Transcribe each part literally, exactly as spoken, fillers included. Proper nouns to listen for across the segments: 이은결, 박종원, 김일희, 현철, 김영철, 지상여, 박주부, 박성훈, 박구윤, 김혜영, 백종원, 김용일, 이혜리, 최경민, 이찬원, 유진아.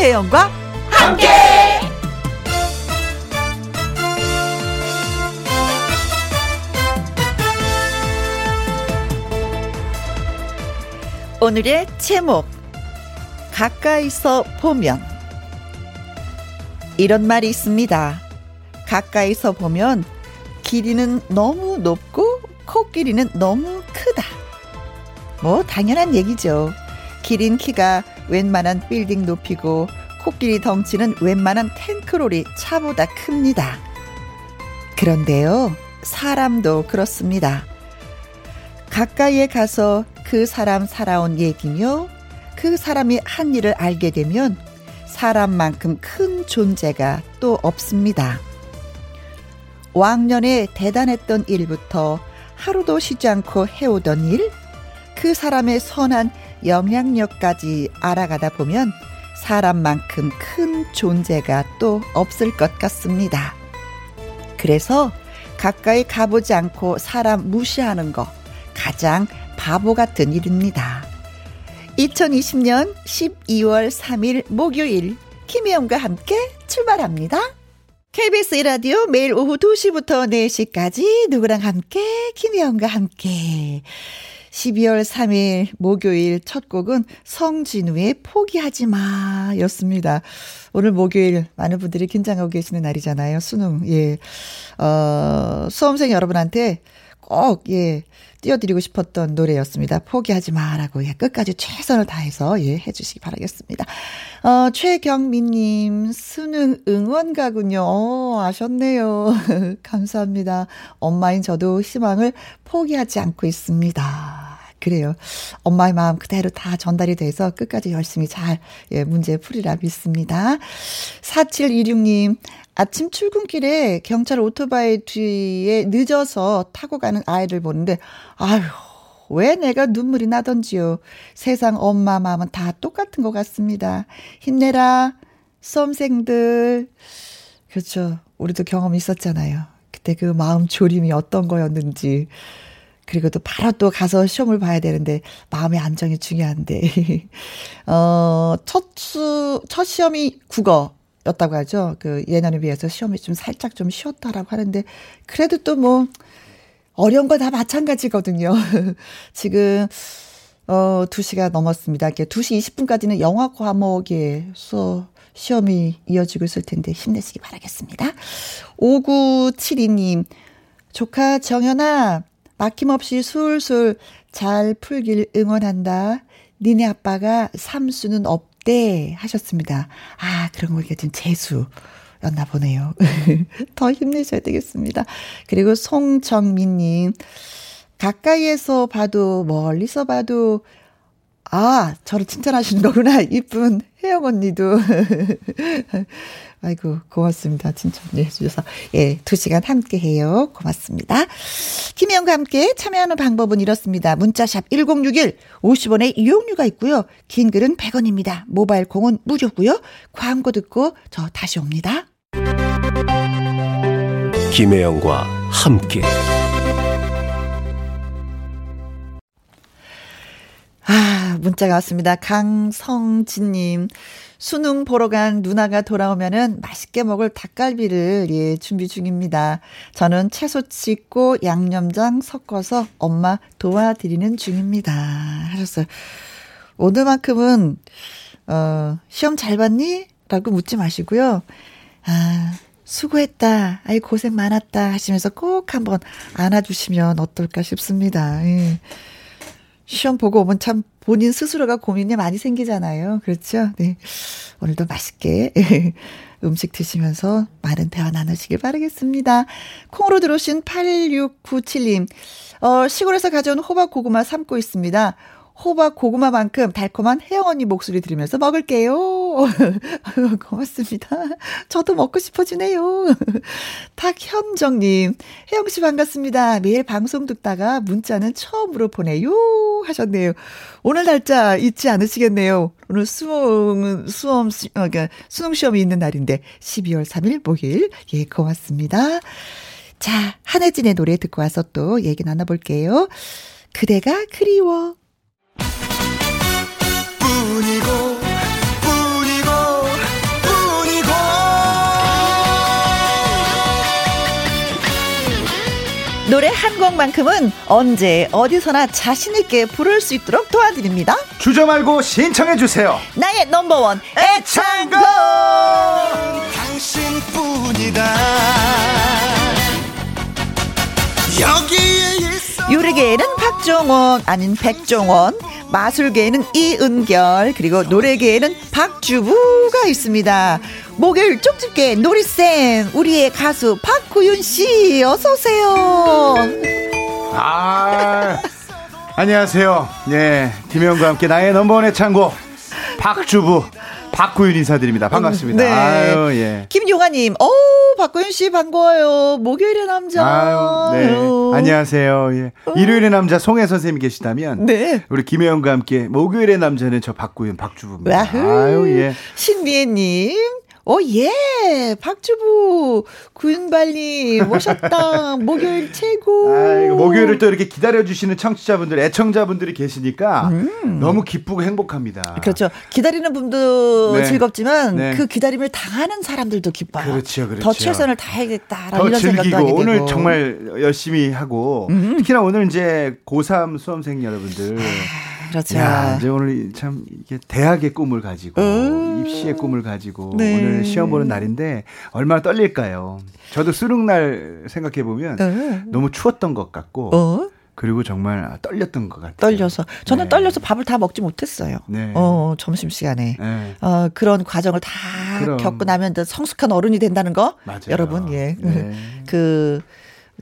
김혜영과 함께. 오늘의 제목, 가까이서 보면. 이런 말이 있습니다. 가까이서 보면 길이는 너무 높고 코끼리는 너무 크다. 뭐 당연한 얘기죠. 길인 키가 웬만한 빌딩 높이고 코끼리 덩치는 웬만한 탱크롤이 차보다 큽니다. 그런데요, 사람도 그렇습니다. 가까이에 가서 그 사람 살아온 얘기며 그 사람이 한 일을 알게 되면 사람만큼 큰 존재가 또 없습니다. 왕년에 대단했던 일부터 하루도 쉬지 않고 해오던 일, 그 사람의 선한 영향력까지 알아가다 보면 사람만큼 큰 존재가 또 없을 것 같습니다. 그래서 가까이 가보지 않고 사람 무시하는 거 가장 바보 같은 일입니다. 이천이십 년 십이월 삼일 목요일, 김혜영과 함께 출발합니다. 케이비에스 일 라디오 매일 오후 두 시부터 네 시까지 누구랑 함께, 김혜영과 함께. 십이월 삼일 목요일 첫 곡은 성진우의 포기하지 마 였습니다. 오늘 목요일 많은 분들이 긴장하고 계시는 날이잖아요. 수능. 예. 어, 수험생 여러분한테 꼭, 예, 띄워드리고 싶었던 노래였습니다. 포기하지 마라고, 예, 끝까지 최선을 다해서, 예, 해주시기 바라겠습니다. 어, 최경민님, 수능 응원 가군요. 어, 아셨네요. 감사합니다. 엄마인 저도 희망을 포기하지 않고 있습니다. 그래요. 엄마의 마음 그대로 다 전달이 돼서 끝까지 열심히 잘, 예, 문제 풀이라 믿습니다. 사칠이육님, 아침 출근길에 경찰 오토바이 뒤에 늦어서 타고 가는 아이를 보는데, 아휴, 왜 내가 눈물이 나던지요. 세상 엄마 마음은 다 똑같은 것 같습니다. 힘내라, 수험생들. 그렇죠. 우리도 경험이 있었잖아요. 그때 그 마음 졸임이 어떤 거였는지. 그리고 또 바로 또 가서 시험을 봐야 되는데 마음의 안정이 중요한데. 어, 첫 수, 첫 시험이 국어였다고 하죠. 그 예년에 비해서 시험이 좀 살짝 좀 쉬었다라고 하는데 그래도 또 뭐 어려운 거 다 마찬가지거든요. 지금 어, 두 시가 넘었습니다. 두 시 이십 분까지는 영어 과목의 수업 시험이 이어지고 있을 텐데 힘내시기 바라겠습니다. 오구칠이님, 조카 정연아, 막힘없이 술술 잘 풀길 응원한다. 니네 아빠가 삼수는 없대 하셨습니다. 아, 그런 거 이게 좀 재수였나 보네요. 더 힘내셔야 되겠습니다. 그리고 송정민님, 가까이에서 봐도 멀리서 봐도, 아, 저를 칭찬하시는 거구나. 이쁜 혜영 언니도. 아이고, 고맙습니다. 칭찬해 주셔서. 예, 두 시간 함께 해요. 고맙습니다. 김혜영과 함께 참여하는 방법은 이렇습니다. 문자샵 일공육일, 오십 원의 이용료가 있고요. 긴 글은 백 원입니다. 모바일 공은 무료고요. 광고 듣고 저 다시 옵니다. 김혜영과 함께. 아, 문자가 왔습니다. 강성진님, 수능 보러 간 누나가 돌아오면은 맛있게 먹을 닭갈비를, 예, 준비 중입니다. 저는 채소 씻고 양념장 섞어서 엄마 도와드리는 중입니다. 하셨어요. 오늘만큼은, 어, 시험 잘 봤니? 라고 묻지 마시고요. 아, 수고했다, 아이, 고생 많았다 하시면서 꼭 한번 안아주시면 어떨까 싶습니다. 예. 시험 보고 오면 참 본인 스스로가 고민이 많이 생기잖아요. 그렇죠? 네. 오늘도 맛있게 음식 드시면서 많은 대화 나누시길 바라겠습니다. 콩으로 들어오신 팔육구칠님. 어, 시골에서 가져온 호박 고구마 삶고 있습니다. 호박 고구마만큼 달콤한 혜영 언니 목소리 들으면서 먹을게요. 고맙습니다. 저도 먹고 싶어지네요. 탁현정님, 혜영 씨 반갑습니다. 매일 방송 듣다가 문자는 처음으로 보내요 하셨네요. 오늘 날짜 잊지 않으시겠네요. 오늘 수능, 수험, 그러니까 수능 시험이 있는 날인데 십이월 삼일 목요일. 예, 고맙습니다. 자, 한혜진의 노래 듣고 와서 또 얘기 나눠볼게요. 그대가 그리워. 뿐이고 뿐이고 노래 한 곡만큼은 언제 어디서나 자신있게 부를 수 있도록 도와드립니다. 주저 말고 신청해주세요. 나의 넘버원 애창곡, 당신뿐이다 여기에 있어. 요리계에는 박종원, 아닌 백종원, 마술계에는 이은결, 그리고 노래계에는 박주부가 있습니다. 목요일 쪽집게 놀이쌤, 우리의 가수 박구윤씨 어서오세요. 아, 안녕하세요. 예, 김혜영과 함께 나의 넘버원의 창고 박주부 박구윤 인사드립니다. 반갑습니다. 네. 아유, 예. 김용아님, 어 박구윤 씨 반가워요. 목요일의 남자. 아유, 네. 아유. 안녕하세요. 예. 일요일의 남자 송혜 선생님이 계시다면, 네, 우리 김혜영과 함께 목요일의 남자는 저 박구윤 박주부입니다. 아유, 예. 신미애님, 오예 박주부 구윤발님 모셨다. 목요일 최고. 아이고, 목요일을 또 이렇게 기다려주시는 청취자분들, 애청자분들이 계시니까 음. 너무 기쁘고 행복합니다. 그렇죠. 기다리는 분도 네. 즐겁지만 네. 그 기다림을 당하는 사람들도 기뻐요. 그렇죠, 그렇죠. 더 최선을 다해야겠다라는 더 이런 즐기고, 생각도 하게 되고. 오늘 정말 열심히 하고 음. 특히나 오늘 이제 고삼 수험생 여러분들 그렇죠. 야, 이제 오늘 참 이게 대학의 꿈을 가지고 음. 입시의 꿈을 가지고 네. 오늘 시험 보는 날인데 얼마나 떨릴까요? 저도 수능날 생각해보면 음. 너무 추웠던 것 같고 어? 그리고 정말 떨렸던 것 같아요. 떨려서. 저는 네. 떨려서 밥을 다 먹지 못했어요. 네. 어, 점심시간에. 네. 어, 그런 과정을 다 그럼. 겪고 나면 성숙한 어른이 된다는 거. 맞아요. 여러분. 예. 네. 그...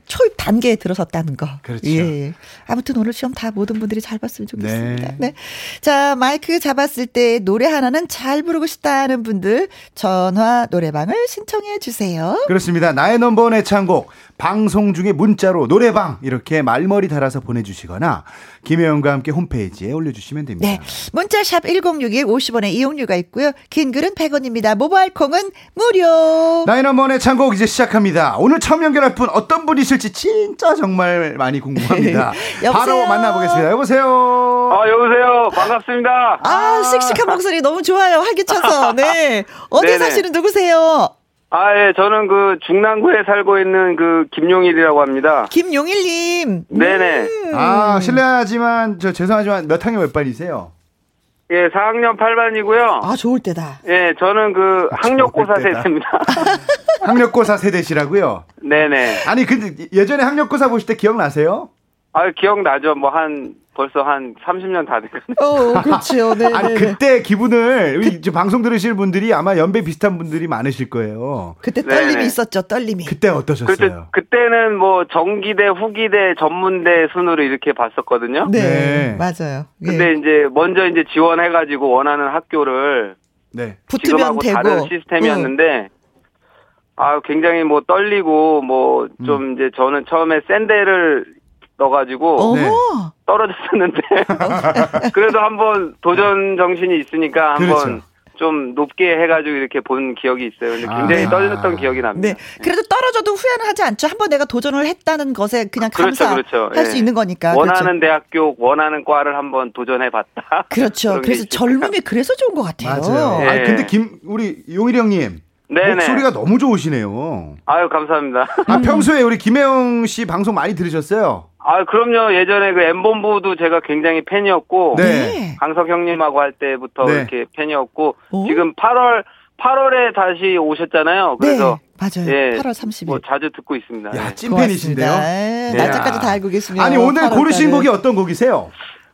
초입 단계에 들어섰다는 거. 그렇죠. 예. 아무튼 오늘 시험 다 모든 분들이 잘 봤으면 좋겠습니다. 네. 네. 자, 마이크 잡았을 때 노래 하나는 잘 부르고 싶다는 분들 전화 노래방을 신청해 주세요. 그렇습니다. 나의 넘버원 애창곡 방송 중에 문자로 노래방 이렇게 말머리 달아서 보내주시거나 김혜영과 함께 홈페이지에 올려주시면 됩니다. 네. 문자샵 일공육일 오십 원의 이용료가 있고요. 긴 글은 백 원입니다. 모바일 콩은 무료. 나의 넘버원 애창곡 이제 시작합니다. 오늘 처음 연결할 분 어떤 분이 실지 진짜 정말 많이 궁금합니다. 바로 만나보겠습니다. 여보세요. 아, 여보세요. 반갑습니다. 아, 씩씩한 목소리 너무 좋아요. 활기차서. 네. 어디 네네. 사시는 누구세요? 아, 예. 저는 그 중랑구에 살고 있는 그 김용일이라고 합니다. 김용일님. 네네. 음. 아, 실례하지만 저 죄송하지만 몇 학년 몇 반이세요? 예, 사 학년 팔 반이고요. 아, 좋을 때다. 예, 저는 그 아, 학력고사 세대입니다. 학력고사 세대시라고요? 네네. 아니, 근데 예전에 학력고사 보실 때 기억나세요? 아, 기억나죠. 뭐 한 벌써 한 삼십 년 다 됐거든요. 어, 그렇죠. 네. 아니, 그때 기분을 그, 우리 방송 들으실 분들이 아마 연배 비슷한 분들이 많으실 거예요. 그때 떨림이 네네. 있었죠. 떨림이. 그때 어떠셨어요? 그때, 그때는 뭐 정기대, 후기대, 전문대 순으로 이렇게 봤었거든요. 네, 네. 맞아요. 근데 예. 이제 먼저 이제 지원해가지고 원하는 학교를 네. 붙으면 되고 다른 시스템이었는데. 응. 아, 굉장히 뭐 떨리고 뭐 좀 음. 이제 저는 처음에 샌데를 넣어가지고 네. 떨어졌었는데 그래도 한번 도전 정신이 있으니까 한번 그렇죠. 좀 높게 해가지고 이렇게 본 기억이 있어요. 근데 굉장히 아. 떨렸던 기억이 납니다. 네, 그래도 떨어져도 후회는 하지 않죠. 한번 내가 도전을 했다는 것에 그냥 감사할 그렇죠, 그렇죠. 수 예. 있는 거니까. 원하는 그렇죠. 대학교, 원하는 과를 한번 도전해봤다. 그렇죠. 그래서 젊음이 그래서 좋은 것 같아요. 맞아요. 예. 아니, 근데 김 우리 용일 형님. 네네. 목소리가 너무 좋으시네요. 아유, 감사합니다. 아, 평소에 우리 김혜영 씨 방송 많이 들으셨어요? 아, 그럼요. 예전에 그 엠본부도 제가 굉장히 팬이었고 네. 강석 형님하고 할 때부터 네. 이렇게 팬이었고 오? 지금 팔월 팔월에 다시 오셨잖아요. 그래서 네. 맞아요. 예, 팔월 삼십일. 뭐 자주 듣고 있습니다. 야, 찐팬이신데요. 네. 날짜까지 다 알고 계시네요. 아니, 오늘 고르신 곡이 어떤 곡이세요?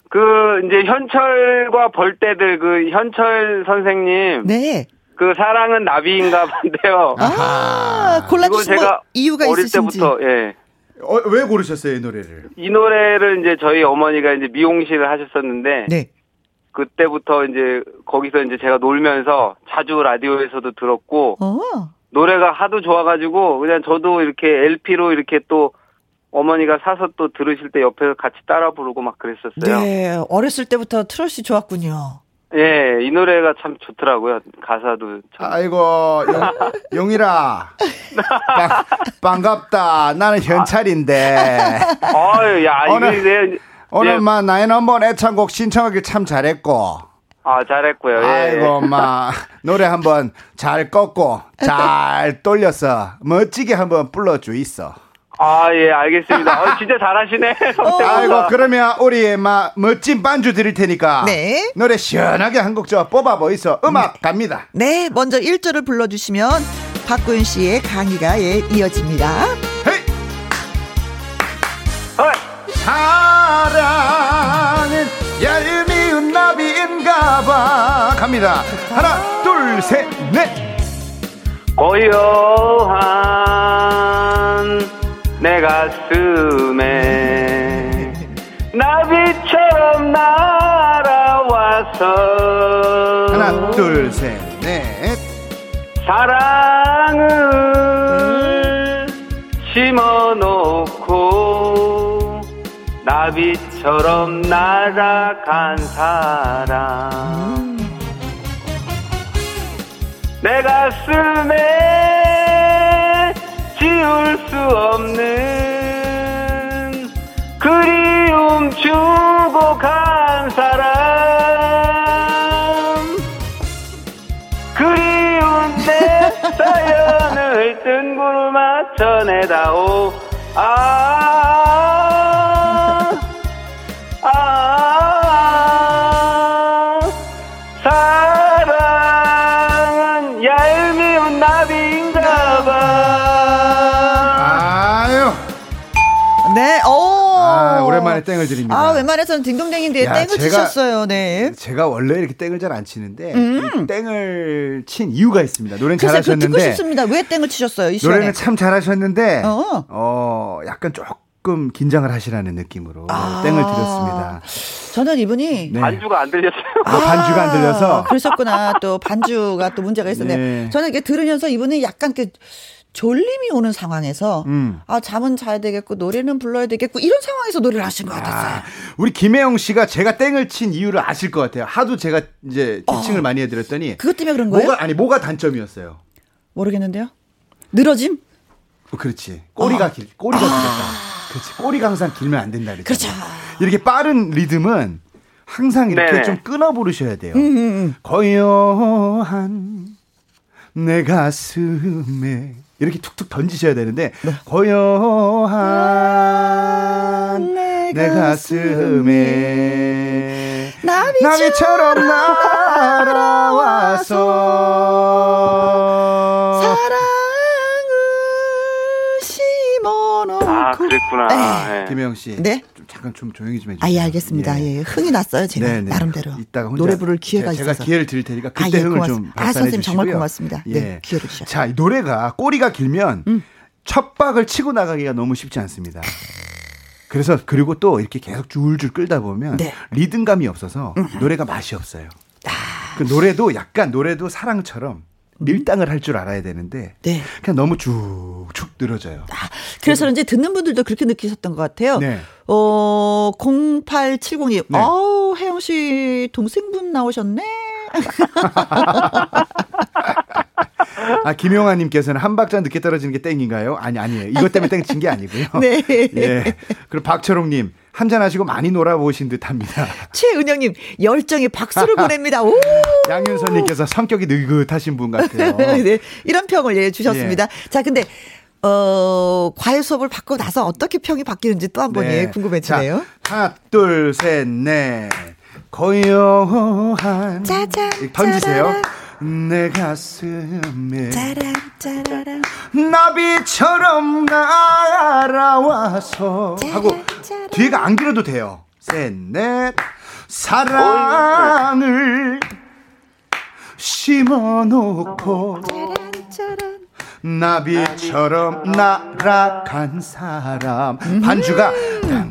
그 이제 현철과 벌떼들 그 현철 선생님. 네. 그 사랑은 나비인가 본데요. 아, 골라주신 뭐 이유가 어릴 있으신지. 어릴 때부터 예. 어, 왜 고르셨어요 이 노래를? 이 노래를 이제 저희 어머니가 이제 미용실을 하셨었는데 네. 그때부터 이제 거기서 이제 제가 놀면서 자주 라디오에서도 들었고 어. 노래가 하도 좋아가지고 그냥 저도 이렇게 엘피로 이렇게 또 어머니가 사서 또 들으실 때 옆에서 같이 따라 부르고 막 그랬었어요. 네, 어렸을 때부터 트롯이 좋았군요. 예, 이 노래가 참 좋더라고요. 가사도 참. 아이고, 영, 용일아. 바, 반갑다. 나는 현찰인데. 어유, 야, 오늘, 이제, 오늘만 예. 나의 넘버원 애창곡 신청하기 참 잘했고. 아, 잘했고요. 예. 아이고, 엄마. 노래 한번 잘 꺾고, 잘 돌려서 멋지게 한번 불러주있어. 아, 예, 알겠습니다. 어, 진짜 잘하시네. 아이고, 그러면 우리 막 멋진 반주 드릴 테니까 네. 노래 시원하게 한 곡 좀 뽑아보이소. 음악 네. 갑니다. 네, 먼저 일 절을 불러주시면 박구윤 씨의 강의가 예, 이어집니다. 헤이! 헤이! 사랑은 얄미운 나비인가봐. 갑니다. 하나, 둘, 셋, 넷. 고요한 내 가슴에 나비처럼 날아와서 하나 둘 셋 넷 사랑을 심어놓고 나비처럼 날아간 사람 내 가슴에 지울 수 없는 그리움 주고 간 사람 그리운 내 사연을 뜬 구름 맞춰 내다오 아, 아, 아, 아 사랑은 얄미운 나비인가봐. 네, 오. 아, 오랜만에 땡을 드립니다. 아, 웬만해서는 딩동댕인데 야, 땡을 제가, 치셨어요, 네. 제가 원래 이렇게 땡을 잘 안 치는데, 음. 땡을 친 이유가 있습니다. 노래는 글쎄, 잘하셨는데. 듣고 싶습니다. 왜 땡을 치셨어요, 이 시간에? 노래는 참 잘하셨는데, 어, 어 약간 조금 긴장을 하시라는 느낌으로 아. 땡을 드렸습니다. 저는 이분이 네. 반주가 안 들렸어요. 아, 반주가 안 들려서. 그랬었구나. 또 반주가 또 문제가 있었네요. 네. 저는 이렇게 들으면서 이분이 약간 이렇게 졸림이 오는 상황에서 음. 아 잠은 자야 되겠고 노래는 불러야 되겠고 이런 상황에서 노래를 하신 것 같았어요. 아, 우리 김혜영 씨가 제가 땡을 친 이유를 아실 것 같아요. 하도 제가 이제 지칭을 어. 많이 해드렸더니 그것 때문에 그런 거예요? 뭐가, 아니 뭐가 단점이었어요? 모르겠는데요. 늘어짐? 어, 그렇지. 꼬리가 어. 길, 꼬리가 길었다. 아. 그렇지. 꼬리가 항상 길면 안 된다. 그렇죠. 이렇게 빠른 리듬은 항상 이렇게 네네. 좀 끊어 부르셔야 돼요. 음음음. 고요한 내 가슴에 이렇게 툭툭 던지셔야 되는데 네. 고요한 내, 내 가슴에 나비처럼, 나비처럼 날아와서 사랑을 심어놓고 아 그랬구나 네. 김혜영 씨 네? 좀 잠깐 좀 조용히 좀 해주세요. 아, 예, 알겠습니다. 예. 예. 흥이 났어요 제가 네네. 나름대로 이따가 혼자 노래 부를 기회가 제가 있어서 제가 기회를 드릴 테니까 그때 아, 예, 흥을 고맙습니다. 좀 발산해 아, 선생님 주시고요. 정말 고맙습니다. 예. 네, 기회를 주셔서 자, 이 노래가 꼬리가 길면 음. 첫 박을 치고 나가기가 너무 쉽지 않습니다. 그래서 그리고 또 이렇게 계속 줄줄 끌다 보면 네. 리듬감이 없어서 음. 노래가 맛이 없어요. 아. 그 노래도 약간 노래도 사랑처럼 밀당을 할 줄 알아야 되는데 네. 그냥 너무 쭉쭉 늘어져요. 아, 그래서 이제 듣는 분들도 그렇게 느끼셨던 것 같아요. 네. 어, 공팔칠공이 네. 어우 혜영 씨 동생분 나오셨네. 아, 김용아님께서는 한 박자 늦게 떨어지는 게 땡인가요? 아니 아니에요. 이것 때문에 땡친 게 아니고요. 네. 예. 그리고 박철홍님. 한잔 하시고 많이 놀아보신 듯합니다. 최은영님 열정의 박수를 보냅니다. 오! 양윤선님께서 성격이 느긋하신 분 같아요. 네, 이런 평을 예, 주셨습니다. 예. 자, 근데 어, 과외 수업을 받고 나서 어떻게 평이 바뀌는지 또 한 번 네. 예, 궁금해지네요. 자, 하나, 둘, 셋, 넷. 고요한 짜잔, 던지세요. 짜라란. 내 가슴에 짜란, 짜라란. 나비처럼 날아와서 짜란, 하고 뒤에가 안 길어도 돼요. 셋, 넷. 사랑을 심어놓고 나비처럼 날아간 사람 음~ 반주가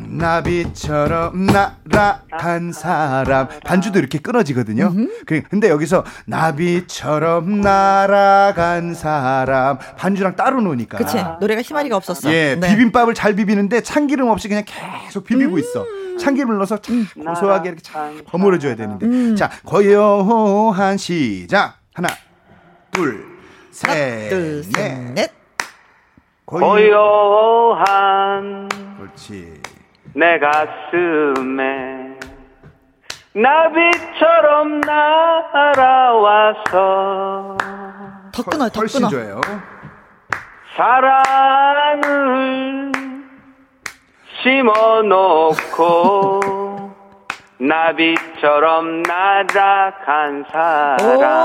나비처럼 날아간 사람 반주도 이렇게 끊어지거든요. 음~ 근데 여기서 나비처럼 날아간 사람 반주랑 따로 노니까 그치 노래가 희마리가 없었어. 예, 네. 비빔밥을 잘 비비는데 참기름 없이 그냥 계속 비비고 음~ 있어. 참기름을 넣어서 참 고소하게 이렇게 참 버무려줘야 되는데 음~ 자 고요한 시작 하나 둘 셋, 둘, 셋, 넷. 고요한 그렇지. 내 가슴에 나비처럼 날아와서 더 끊어, 더 끊어. 사랑을 심어놓고 나비처럼 날아간 사람.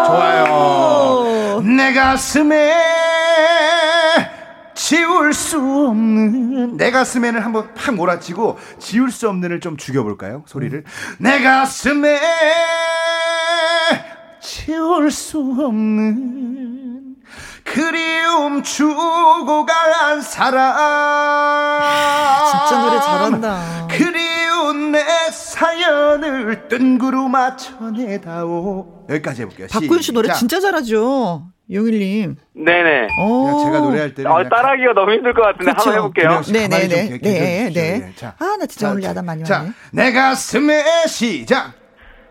좋아요. 내 가슴에 지울 수 없는, 내 가슴에는 한번 팍 몰아치고 지울 수 없는을 좀 죽여볼까요? 소리를. 음. 내 가슴에 지울 수 없는 그리움 주고 간 사람. 진짜 노래 잘한다. 그리운 내 사연을 뜬구루 맞춰내다오. 여기까지 해볼게요. 박구윤 씨 노래 진짜 잘하죠. 용일님. 네네. 제가 노래할 때는 어, 따라하기가 너무 힘들 것 같은데 그쵸? 한번 해볼게요. 네네네. 네네. 네. 아, 나 진짜 오늘 야단 많이 왔네. 내 가슴에 시작.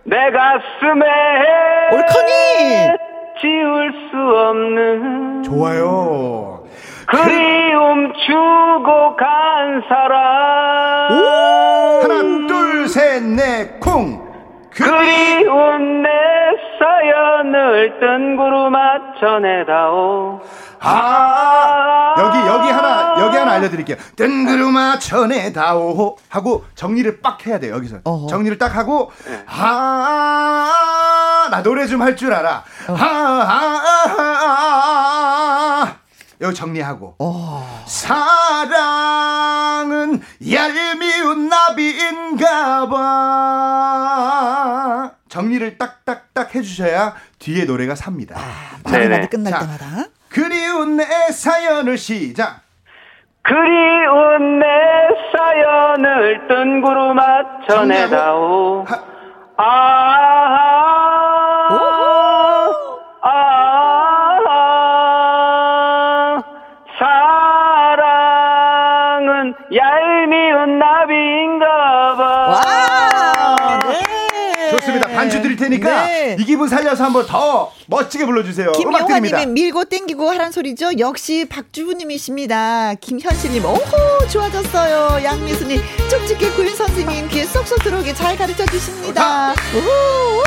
내 가슴에 올커니 지울 수 없는 좋아요. 그리움 주고 간 사람. 오! 하나 둘 셋 넷 콩. 그리운 내 사연을 뜬구루 맞춰내다오. 아, 여기 여기 하나 여기 하나 알려드릴게요. 뜬구루 맞춰내다오 하고 정리를 빡 해야 돼요. 여기서 어허. 정리를 딱 하고 아, 나 노래 좀 할 줄 알아. 아, 아, 아, 여기 정리하고 오. 사랑은 얄미운 나비인가봐. 정리를 딱딱딱 해주셔야 뒤에 노래가 삽니다. 아, 마지막에 끝날 자, 때마다 그리운 내 사연을 시작. 그리운 내 사연을 뜬구루 맞춰내다오. 아, 아, 아, 아, 사랑은 얄미운 나비인가봐. 좋습니다. 반주 드릴 테니까 네. 이 기분 살려서 한번 더 멋지게 불러주세요. 김영화님이 밀고 땡기고 하란 소리죠. 역시 박주부님이십니다. 김현실님 오호 좋아졌어요. 양미수님 촉촉해 구윤 선생님 귀에 쏙쏙 들어오게 잘 가르쳐 주십니다. 오호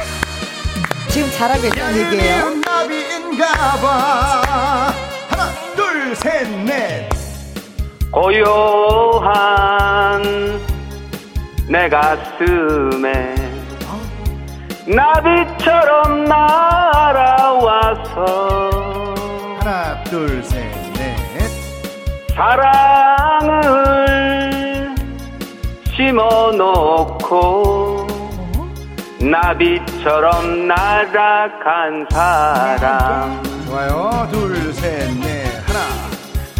지금 잘하고 있다는 얘기예요. 하나 둘 셋 넷 고요한 내 가슴에 나비처럼 날아와서 하나 둘 셋 넷 사랑을 심어놓고 나비처럼 날아간 사람. 좋아요. 둘 셋 넷 하나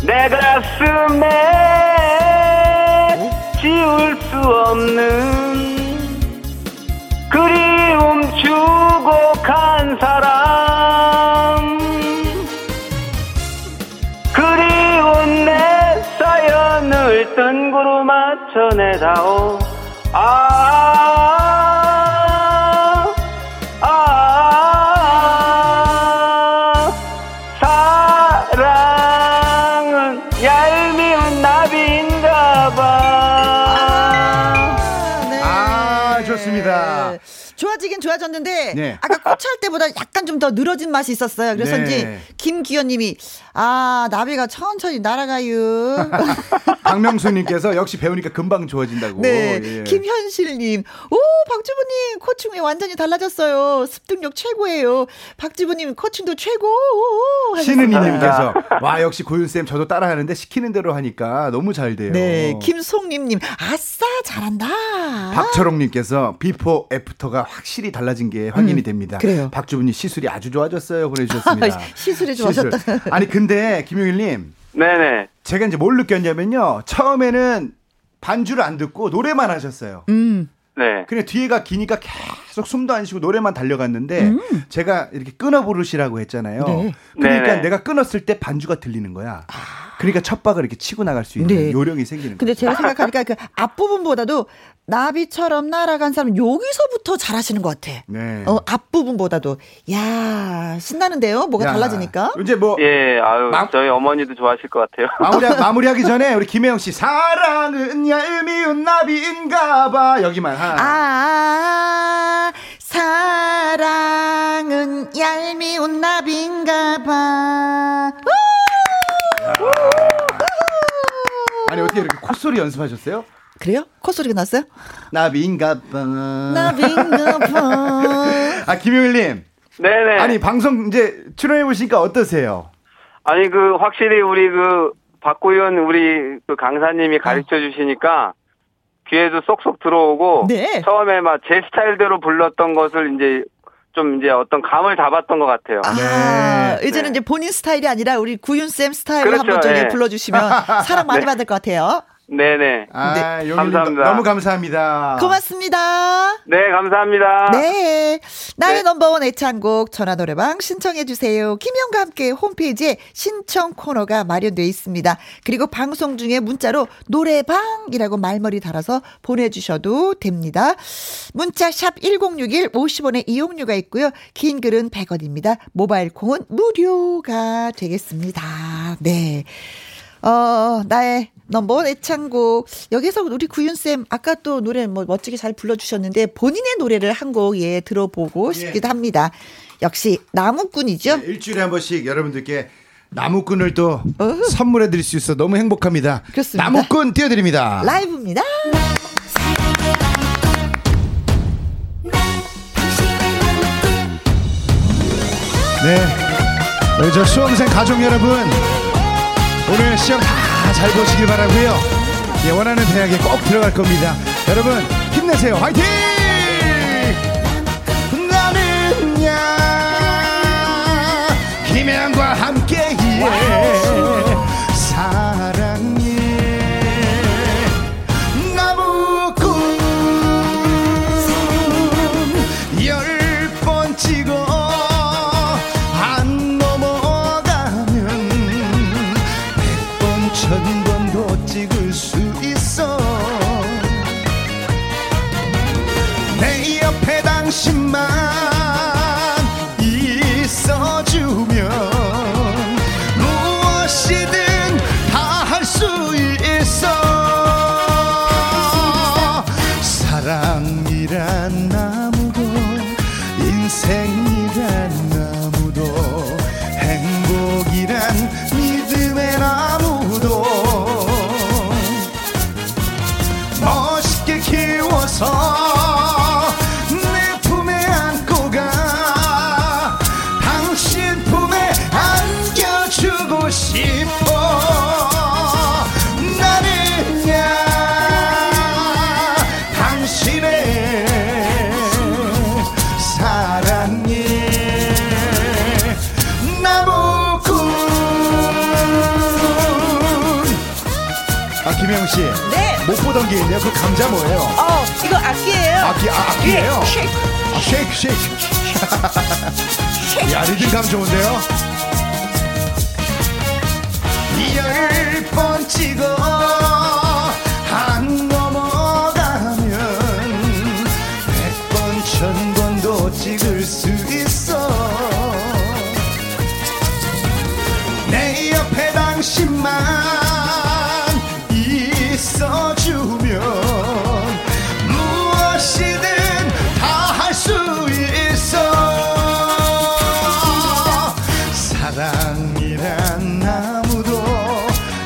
내 가슴에 오? 지울 수 없는 그리움 주고 간 사람. 그리운 내 사연을 뜬구루 맞춰내다오. 아, 아, 아, 사랑은 얄미운 나비인가봐. 좋습니다. 좋아지긴 좋아졌는데 네. 아까 꽃할 때보다 약간 좀 더 늘어진 맛이 있었어요. 그래서인지 네. 김기현님이 아 나비가 천천히 날아가요. 박명수님께서 역시 배우니까 금방 좋아진다고. 네. 예. 김현실님 오 박주부님 코칭이 완전히 달라졌어요. 습득력 최고예요. 박주부님 코칭도 최고. 신은희님께서 와 역시 고윤쌤 저도 따라하는데 시키는 대로 하니까 너무 잘 돼요. 네. 김송님님 아싸 잘한다. 박철홍님께서 비포 애프터가 확실히 달라진 게 확인이 음, 됩니다. 그래요. 박주부님 시술이 아주 좋아졌어요. 보내주셨습니다. 시술이 좋아졌다. 시술. 아니 근데 김용일님. 네네. 제가 이제 뭘 느꼈냐면요. 처음에는 반주를 안 듣고 노래만 하셨어요. 음. 네. 근데 뒤에가 기니까 계속 숨도 안 쉬고 노래만 달려갔는데 음. 제가 이렇게 끊어 부르시라고 했잖아요. 네. 그러니까 네네. 내가 끊었을 때 반주가 들리는 거야. 아. 그러니까 첫 박을 이렇게 치고 나갈 수 있는 네. 요령이 생기는 거예요. 근데 제가 생각하니까 그 앞부분보다도 나비처럼 날아간 사람 여기서부터 잘하시는 것 같아. 네. 어, 앞부분보다도 야 신나는데요. 뭐가 야, 달라지니까. 이제 뭐 예, 아유 마, 저희 어머니도 좋아하실 것 같아요. 마무리 마무리하기 전에 우리 김혜영 씨 사랑은 얄미운 나비인가봐 여기만 하. 아 사랑은 얄미운 나비인가봐. 아니 어떻게 이렇게 콧소리 연습하셨어요? 그래요? 콧소리가 났어요? 나 민가빠. 나 민가빠. 아, 김용일님. 네네. 아니, 방송 이제 출연해보시니까 어떠세요? 아니, 그, 확실히 우리 그, 박구윤 우리 그 강사님이 가르쳐 주시니까 귀에도 쏙쏙 들어오고. 네. 처음에 막 제 스타일대로 불렀던 것을 이제 좀 이제 어떤 감을 잡았던 것 같아요. 아, 네. 이제는 네. 이제 본인 스타일이 아니라 우리 구윤쌤 스타일로 그렇죠, 한번 저기 네. 불러주시면 사랑 많이 네. 받을 것 같아요. 네네. 아, 네. 감사합니다. 너무 감사합니다. 고맙습니다. 네, 감사합니다. 네. 나의 네. 넘버원 애창곡 전화 노래방 신청해주세요. 김영과 함께 홈페이지에 신청 코너가 마련되어 있습니다. 그리고 방송 중에 문자로 노래방이라고 말머리 달아서 보내주셔도 됩니다. 문자 샵 일공육일 오십 원의 이용료가 있고요. 긴 글은 백 원입니다. 모바일 콩은 무료가 되겠습니다. 네. 어, 나의 넘버원 애창곡. 여기서 우리 구윤쌤, 아까 또 노래 뭐 멋지게 잘 불러주셨는데, 본인의 노래를 한 곡 예, 들어보고 싶기도 예. 합니다. 역시, 나무꾼이죠? 네, 일주일에 한 번씩 여러분들께 나무꾼을 또 어흐. 선물해드릴 수 있어 너무 행복합니다. 그렇습니다. 나무꾼 띄워드립니다. 라이브입니다. 네. 우리 저 수험생 가족 여러분. 오늘 시험 다 잘 보시길 바라고요. 예, 원하는 대학에 꼭 들어갈 겁니다. 여러분 힘내세요. 화이팅! 나는야 김혜영과 함께 예, 사랑해 나무꾼 열 번 찍어 당신만 있어주면 무엇이든 다 할 수 있어. 사랑이란 나무도 인생이란 나무도 행복이란 믿음의 나무도 멋있게 키워서 씨. 네. 못 보던 게 있네요. 그 감자 뭐예요? 어, 이거 악기예요. 악기, 아, 악기예요? 예. 쉐이크. 아, 쉐이크, 쉐이크. 쉐이크. 야, 리듬감 좋은데요? 열 번 찍어 안 넘어가면 백 번, 천 번도 찍을 수 있어. 내 옆에 당신만 주면 무엇이든 다 할 수 있어. 사랑이란 나무도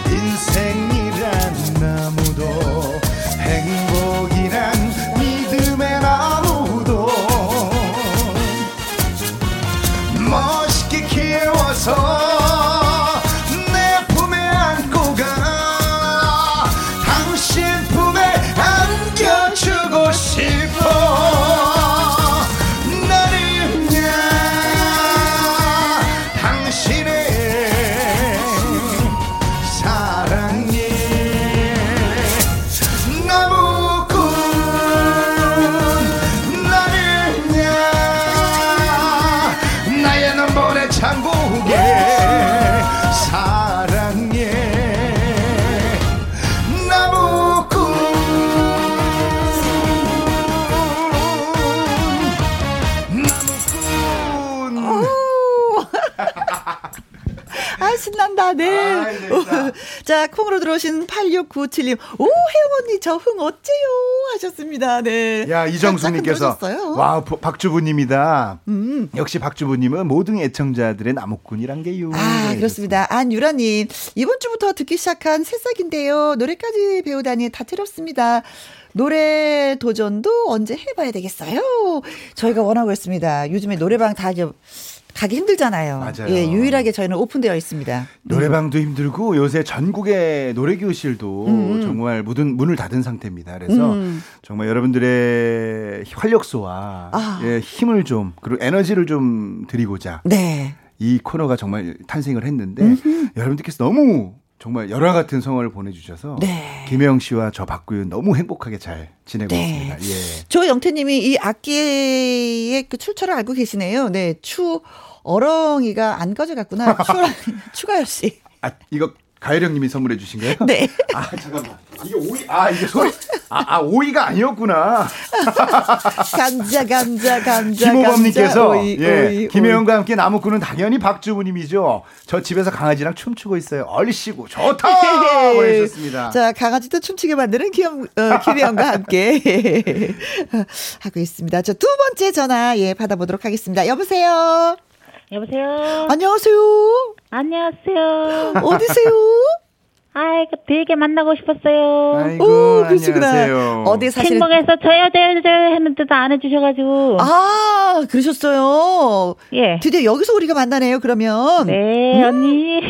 인생이란 나무도 행복이란 믿음의 나무도 멋있게 키워서 창고에 yeah. 아, 신난다. 네. 아, 자, 콩으로 들어오신 팔육구칠님. 오, 혜영 언니 저 흥 어째요 하셨습니다. 네. 야, 이정숙님께서 와, 박주부님이다. 음. 역시 박주부님은 모든 애청자들의 나무꾼이란 게요. 아, 네, 그렇습니다. 안유라님, 이번 주부터 듣기 시작한 새싹인데요. 노래까지 배우다니 다채롭습니다. 노래 도전도 언제 해봐야 되겠어요. 저희가 원하고 있습니다. 요즘에 노래방 다 가기 힘들잖아요. 맞아요. 예, 유일하게 저희는 오픈되어 있습니다. 노래방도 힘들고 요새 전국의 노래교실도 음. 정말 문은, 문을 닫은 상태입니다. 그래서 음. 정말 여러분들의 활력소와 아. 예, 힘을 좀 그리고 에너지를 좀 드리고자 네. 이 코너가 정말 탄생을 했는데 음흠. 여러분들께서 너무 정말 열화 같은 성원을 보내주셔서 네. 김혜영 씨와 저 박구윤 너무 행복하게 잘 지내고 네. 있습니다. 예. 조영태님이 이 악기의 그 출처를 알고 계시네요. 네, 추 어렁이가 안 가져갔구나. 추가열 씨. 아, 이거 가혜령님이 선물해 주신 거예요? 네. 아 잠깐만. 이게 오이 아 이게 소리 아, 아 오이가 아니었구나. 감자 감자 감자. 김호범님께서 오이, 예, 오이, 김혜영과 오이. 함께 나무꾼은 당연히 박주부님이죠. 저 집에서 강아지랑 춤추고 있어요. 얼씨구 좋다. 보내주셨습니다. 자 강아지도 춤추게 만드는 김영, 어, 김혜영과 함께 하고 있습니다. 저 두 번째 전화 예 받아보도록 하겠습니다. 여보세요. 여보세요. 안녕하세요. 안녕하세요. 어디세요? 아이고 되게 만나고 싶었어요. 아이고, 오, 그러시구나. 안녕하세요. 어디 사실 행복해서 저요, 저요, 저요 했는데도 안 해주셔가지고. 아, 그러셨어요. 예. 드디어 여기서 우리가 만나네요. 그러면. 네, 언니.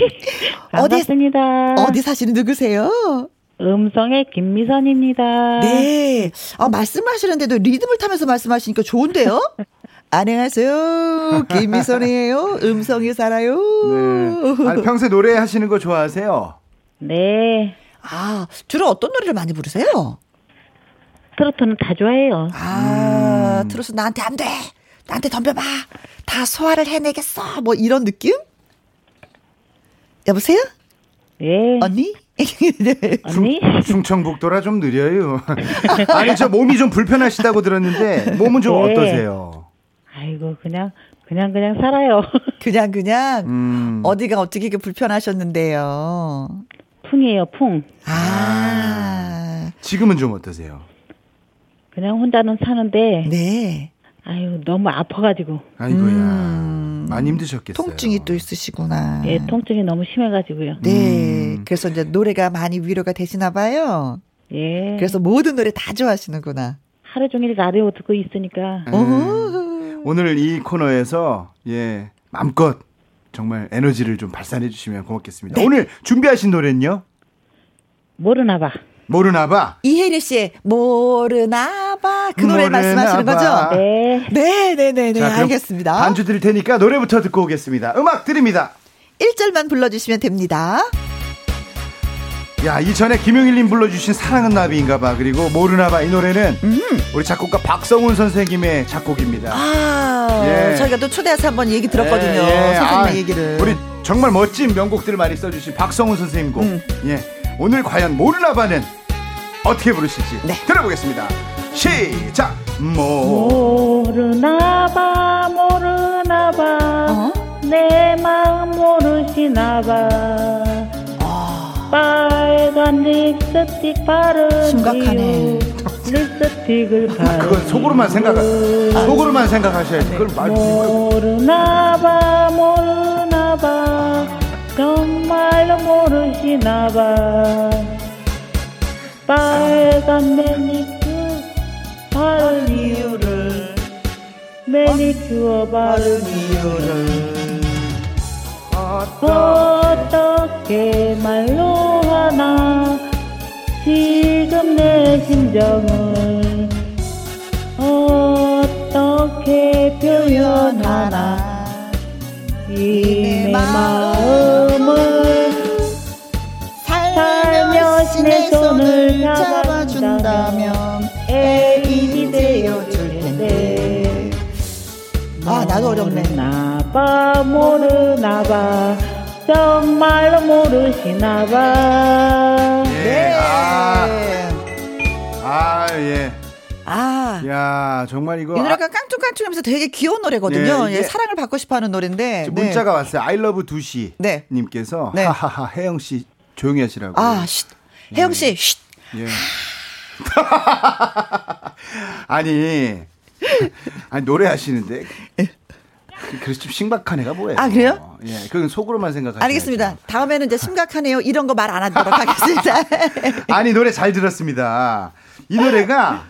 반갑습니다. 어디, 어디 사시는 누구세요? 음성의 김미선입니다. 네. 아, 말씀하시는데도 리듬을 타면서 말씀하시니까 좋은데요? 안녕하세요. 김미선이에요. 음성이 살아요. 네. 아니, 평소에 노래 하시는 거 좋아하세요? 네. 아, 주로 어떤 노래를 많이 부르세요? 트로트는 다 좋아해요. 아, 음. 트로트 나한테 안 돼. 나한테 덤벼봐. 다 소화를 해내겠어. 뭐 이런 느낌? 여보세요? 예. 언니? 네. 언니? 충, 충청북도라 좀 느려요. 아니, 저 몸이 좀 불편하시다고 들었는데 몸은 좀 네. 어떠세요? 아이고, 그냥. 그냥 그냥 살아요. 그냥 그냥 음. 어디가 어떻게 이렇게 불편하셨는데요? 풍이에요, 풍. 아. 지금은 좀 어떠세요? 그냥 혼자는 사는데. 네. 아유 너무 아파가지고. 아이고야. 음. 많이 힘드셨겠어요. 통증이 또 있으시구나. 예, 통증이 너무 심해가지고요. 네. 음. 그래서 이제 노래가 많이 위로가 되시나 봐요. 예. 그래서 모든 노래 다 좋아하시는구나. 하루 종일 라디오 듣고 있으니까. 음. 오. 오늘 이 코너에서 예 마음껏 정말 에너지를 좀 발산해 주시면 고맙겠습니다. 네. 오늘 준비하신 노래는요? 모르나봐. 모르나봐. 이혜리 씨의 모르나봐 그 노래 모르나 말씀하시는 봐. 거죠? 네. 네네네 네, 네, 알겠습니다. 반주 드릴 테니까 노래부터 듣고 오겠습니다. 음악 드립니다. 일 절만 불러주시면 됩니다. 야, 이전에 김용일님 불러주신 사랑은 나비인가봐 그리고 모르나봐 이 노래는 음. 우리 작곡가 박성훈 선생님의 작곡입니다. 아, 예. 저희가 또 초대해서 한번 얘기 들었거든요. 예, 예. 선생님의 아, 얘기를 우리 정말 멋진 명곡들을 많이 써주신 박성훈 선생님 곡 음. 예. 오늘 과연 모르나봐는 어떻게 부르실지 네. 들어보겠습니다. 시작. 모르나봐 모르나봐 어? 내 마음 모르시나봐 빨간 립스틱 바르는 심각하네. 립스틱을 바르는 그건 속으로만 생각하 속으로만 생각하셔야지. 그걸 말 모르나봐 모르나봐 정말로 모르시나봐 빨간 매니큐어 바른 이유를 매니큐어 바른 이유를 어떻게 말로 하나 지금 내 심정을 어떻게 표현하나 이 내 마음을 살며시 내 손을 잡아준다면 애인이 되어줄 텐데 아 나도 어렵네 나봐 모르나봐 정말로 모르시나봐. 예. 네. 아, 아 예. 아 야, 정말 이거. 이 노래가 깡충깡충하면서 되게 귀여운 노래거든요. 예, 예, 사랑을 받고 싶어하는 노래인데. 문자가 네. 왔어요. I love 두시 네. 님께서 네. 하하하 혜영 씨 조용히 하시라고. 아, 쉿. 혜영 씨, 쉿. 예. 아니, 아니 노래 하시는데. 그래서 좀 심각한 애가 뭐예요? 아, 그래요? 예, 그건 속으로만 생각하시죠. 알겠습니다. 다음에는 이제 심각하네요. 이런 거 말 안 하도록 하겠습니다. 아니, 노래 잘 들었습니다. 이 노래가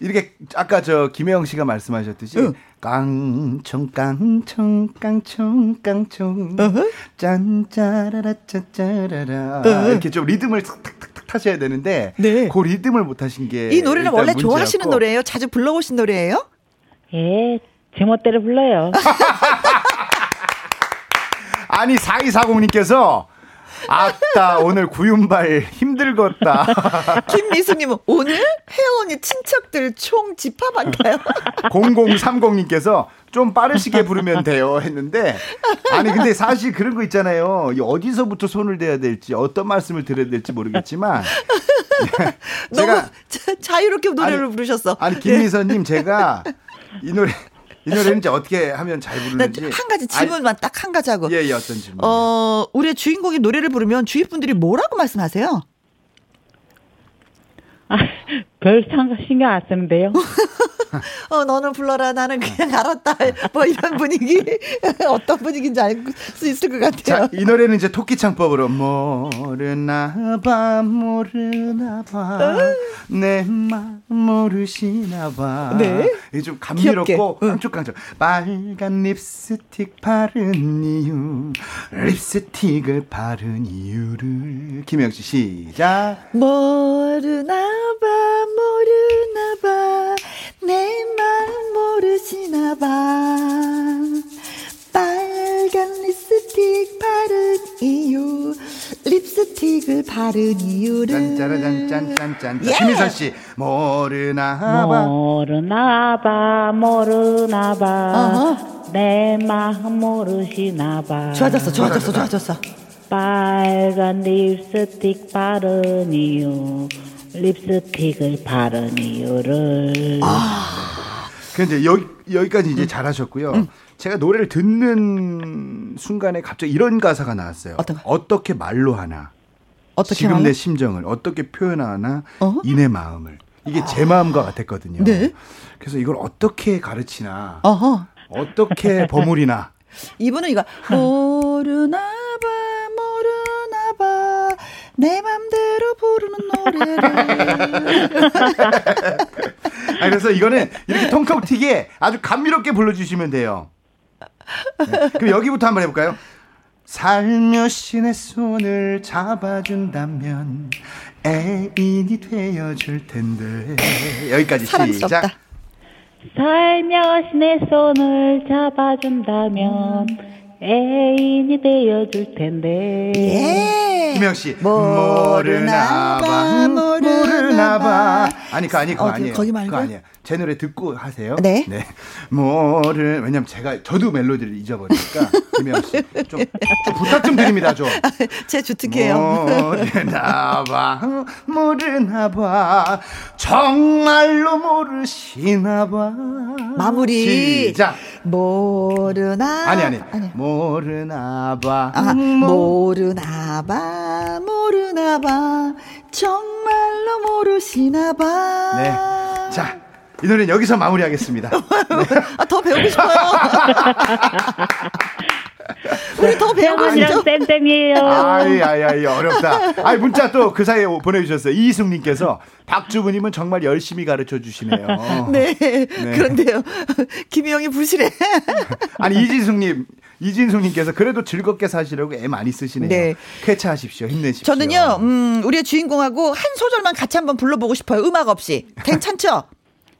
이렇게 아까 저 김혜영 씨가 말씀하셨듯이 응. 깡총 깡총 깡총 깡총 어허? 짠짜라라 짠짜라라 어허. 이렇게 좀 리듬을 탁탁탁 타셔야 되는데 네. 그 리듬을 못 하신 게 이 노래는 원래 문제였고. 좋아하시는 노래예요? 자주 불러오신 노래예요? 예. 제멋대로 불러요. 아니 사이사공님께서 아따 오늘 구윤발 힘들겄다. 김미숙님은 오늘 혜원이 친척들 총 집합한가요? 공공삼공님께서 좀 빠르시게 부르면 돼요 했는데 아니 근데 사실 그런 거 있잖아요. 어디서부터 손을 대야 될지 어떤 말씀을 드려야 될지 모르겠지만 제가 너무 자, 자유롭게 노래를 아니, 부르셨어. 아니 김미선님 네. 제가 이 노래 이 노래는 이제 어떻게 하면 잘 부르는지 한 가지 질문만 딱 한 가지 하고 예예 예, 어떤 질문? 어 우리 주인공이 노래를 부르면 주위 분들이 뭐라고 말씀하세요? 아, 별 신경 안 쓰는데요. 어 너는 불러라 나는 그냥 알았다 뭐 이런 분위기 어떤 분위기인지 알 수 있을 것 같아요. 자, 이 노래는 이제 토끼창법으로 모르나 봐 모르나 봐 내 맘 모르시나 봐. 네. 이게 좀 감미롭고 깡쭉깡쭉. 응. 빨간 립스틱 바른 이유 립스틱을 바른 이유를 김혜영 씨 시작. 모르나 봐 모르나 봐 내 말 모르시나 봐 빨간 립스틱 바른 이유 립스틱을 바른 이유를 짠짜라짠짠짠짠 김희선 씨 모르나 봐 모르나 봐 모르나 봐 내 말 모르시나 봐 좋아졌어 좋아졌어 좋아졌어 빨간 립스틱 바른 이유 립스틱을 바른 이유를. 아. 근데 여기, 여기까지 이제 응. 잘하셨고요. 응. 제가 노래를 듣는 순간에 갑자기 이런 가사가 나왔어요. 어떤가? 어떻게 말로 하나? 어떻게 지금 말로? 내 심정을 어떻게 표현하나? 어? 이내 마음을. 이게 아. 제 마음과 같았거든요. 네. 그래서 이걸 어떻게 가르치나? 어허. 어떻게 버무리나? 이분은 이거 모르나 봐 모르나 봐 내 맘대로 부르는 노래를. 아, 그래서 이거는 이렇게 통통 튀게 아주 감미롭게 불러주시면 돼요. 네. 그럼 여기부터 한번 해볼까요? 살며시 내 손을 잡아준다면 애인이 되어줄 텐데. 여기까지 사랑스럽다. 시작. 살며시 내 손을 잡아준다면 애인이 되어줄 텐데. 예. 김혜영 씨. 모르나 봐, 모르나 봐. 아니, 그거 아니에요. 그거 아니에요. 거기 말고. 그거 아니에요. 제 노래 듣고 하세요. 네. 네. 모르, 왜냐면 제가, 저도 멜로디를 잊어버리니까. 김혜영 씨. 좀, 좀 부탁 좀 드립니다, 좀. 제 주특기예요. 모르나 봐, 모르나 봐. 정말로 모르시나 봐. 마무리. 시작. 모르나. 아니, 아니. 아니. 모르나 봐. 아, 모르나 봐. 모르나 봐. 정말로 모르시나 봐. 네. 자, 이 노래는 여기서 마무리하겠습니다. 네. 아, 더 배우고 싶어요. 우리 더 배우고 쌤쌤이에요. 아이, 아이, 아이, 어렵다. 아이, 문자 또 그 사이에 보내주셨어요. 이희숙님께서 박주부님은 정말 열심히 가르쳐 주시네요. 네, 네. 그런데요. 김혜영이 불실해. 아니, 이진숙님. 이진숙님께서 그래도 즐겁게 사시려고 애 많이 쓰시네요. 네. 쾌차하십시오. 힘내십시오. 저는요, 음, 우리의 주인공하고 한 소절만 같이 한번 불러보고 싶어요. 음악 없이. 괜찮죠?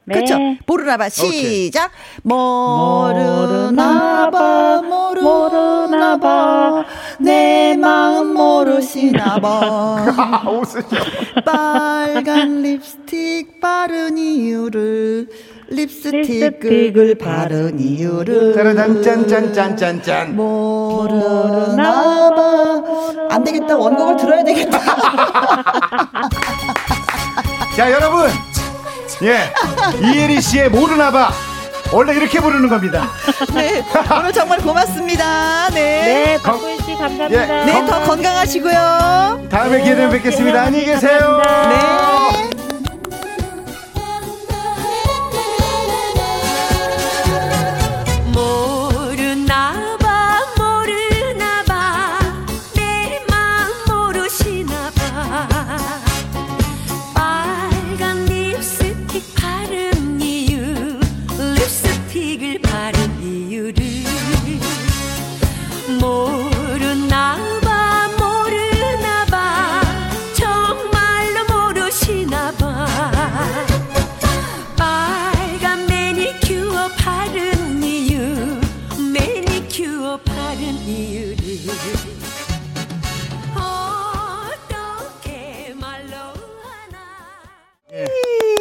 네. 그렇죠. 모르나봐 시작. 모르나봐 모르나봐 내 마음 모르시나봐. 빨간 립스틱 바른 이유를 립스틱을 바른 이유를. 짜라짠짠짠짠짠. 모르나봐. 안 되겠다. 원곡을 들어야 되겠다. 자 여러분. 예, 이혜리 씨의 모르나봐. 원래 이렇게 부르는 겁니다. 네, 오늘 정말 고맙습니다. 네, 네, 박구윤 씨 감사합니다. 예, 네, 건... 더 건강하시고요. 다음에 네, 기회 되면 뵙겠습니다. 안녕히 계세요. 감사합니다. 네.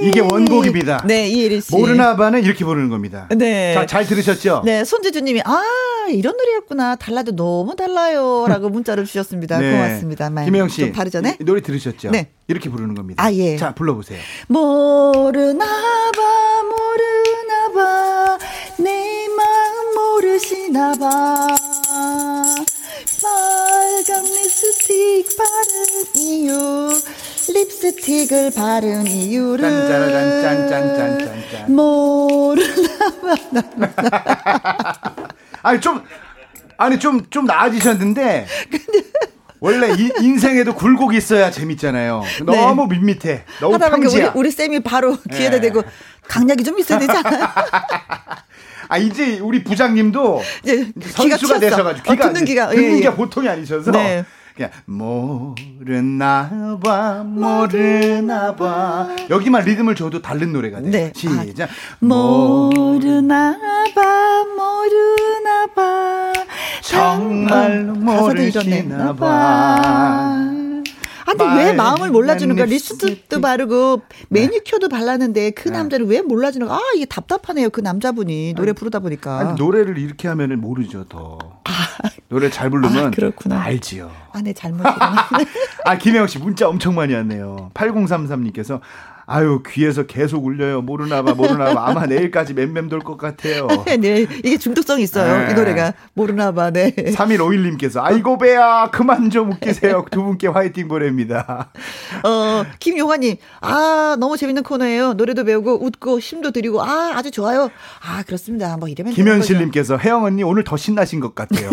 이게 원곡입니다. 네, 이혜리 씨. 모르나봐는 이렇게 부르는 겁니다. 네. 자, 잘 들으셨죠? 네, 손지주님이 아 이런 노래였구나. 달라도 너무 달라요라고 문자를 주셨습니다. 네. 고맙습니다. 김혜영 씨, 좀 바르잖아요. 노래 들으셨죠? 네, 이렇게 부르는 겁니다. 아 예. 자, 불러보세요. 모르나봐, 모르나봐, 내 마음 모르시나봐. 빨간 립스틱 바른 이유. 립스틱을 바른 이유를 짠짠짠짠짠짠짠 모르나봐. 아니 좀 아니 좀 좀 나아지셨는데 원래 이, 인생에도 굴곡이 있어야 재밌잖아요. 너무 네. 밋밋해. 너무 평지야. 우리, 우리 쌤이 바로 귀에다 대고 네. 강약이 좀 있어야 되잖아요. 아 이제 우리 부장님도 이제 선수가 되셔가지고 귀가 어, 듣는 귀가 듣는 귀가 예, 예. 보통이 아니셔서. 네. 그냥 모르나봐 모르나봐 여기만 리듬을 줘도 다른 노래가 돼요. 네. 시작. 아, 모르나봐 모르나봐 정말 모르시나봐. 아니 왜 마음을 몰라주는 거야? 립스틱도 바르고 매니큐어도 발랐는데 그 남자를 왜 몰라주는 거야? 아 이게 답답하네요. 그 남자분이 노래 부르다 보니까. 아니, 노래를 이렇게 하면은 모르죠 더. 아, 노래 잘 부르면 아, 그렇구나. 알지요. 아, 네, 잘못이구나. 아, 김혜영 씨 문자 엄청 많이 왔네요. 팔공삼삼 님께서 아유 귀에서 계속 울려요. 모르나봐 모르나봐. 아마 내일까지 맴맴 돌 것 같아요. 네, 이게 중독성이 있어요. 네. 이 노래가 모르나봐. 네. 삼일오일 님께서 아이고 배야 그만 좀 웃기세요. 두 분께 화이팅 보냅니다. 어, 김용환님 아 너무 재밌는 코너예요. 노래도 배우고 웃고 힘도 드리고 아 아주 좋아요. 아 그렇습니다. 뭐 이러면 김현실님께서 혜영 언니 오늘 더 신나신 것 같아요.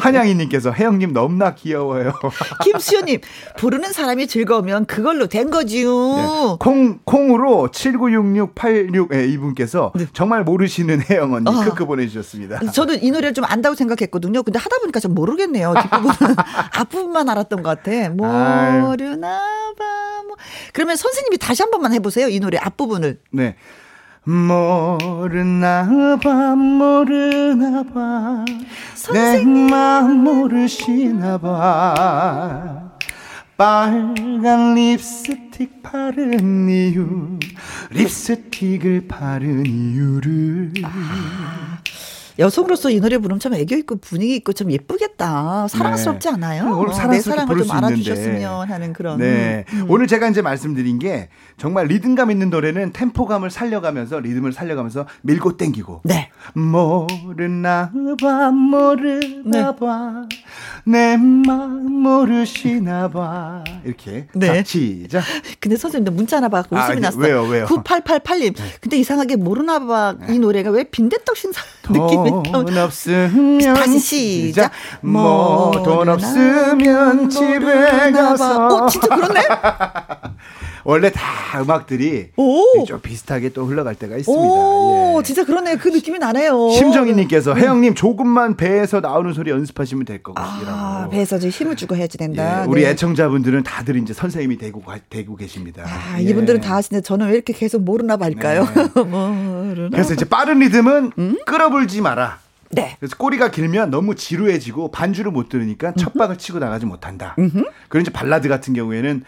한양이님께서 혜영님 너무나 귀여워요. 김수현님 부르는 사람이 즐거우면 그걸로 된 거지요. 네. 콩, 콩으로 칠구육육팔육 예, 이분께서 네. 정말 모르시는 혜영 언니 어. 크크 보내주셨습니다. 저도 이 노래를 좀 안다고 생각했거든요. 근데 하다 보니까 좀 모르겠네요. 뒷부분은 앞부분만 알았던 것 같아. 모르나봐. 뭐. 그러면 선생님이 다시 한 번만 해보세요. 이 노래 앞부분을. 네. 모르나봐 모르나봐 내 마음 모르시나봐 빨간 립스틱 바른 이유 립스틱을 바른 이유를 아, 여성으로서 이 노래 부르면 참 애교 있고 분위기 있고 참 예쁘겠다. 사랑스럽지 네. 않아요? 오늘 어, 내 사랑을 좀 알아주셨으면 하는 그런 네. 음. 오늘 제가 이제 말씀드린 게 정말 리듬감 있는 노래는 템포감을 살려가면서 리듬을 살려가면서 밀고 땡기고 네. 모르나봐 모르나봐 네. 내 마음 모르시나봐 이렇게 네. 자, 시작. 근데 선생님 문자 하나 받고 웃음이 아, 났어. 왜요 왜요 구팔팔팔 님 네. 근데 이상하게 모르나봐 네. 이 노래가 왜 빈대떡신 느낌이 돈 없으면 다시 시작 뭐 돈 없으면 집에 가서 오 진짜 그렇네. 원래 다 음악들이 오. 좀 비슷하게 또 흘러갈 때가 있습니다. 오, 예. 진짜 그러네. 그 느낌이 나네요. 심정희님께서 네. 혜영님 조금만 배에서 나오는 소리 연습하시면 될 거거든요. 아, 배에서 힘을 주고 해야지 된다. 예. 우리 네. 애청자분들은 다들 이제 선생님이 되고, 되고 계십니다. 아, 예. 이분들은 다 하시는데 저는 왜 이렇게 계속 모르나봐 할까요? 네. 모르나 그래서 이제 빠른 리듬은 음? 끌어불지 마라. 네. 그래서 꼬리가 길면 너무 지루해지고 반주를 못 들으니까 첫 방을 치고 나가지 못한다. 음흠. 그리고 이제 발라드 같은 경우에는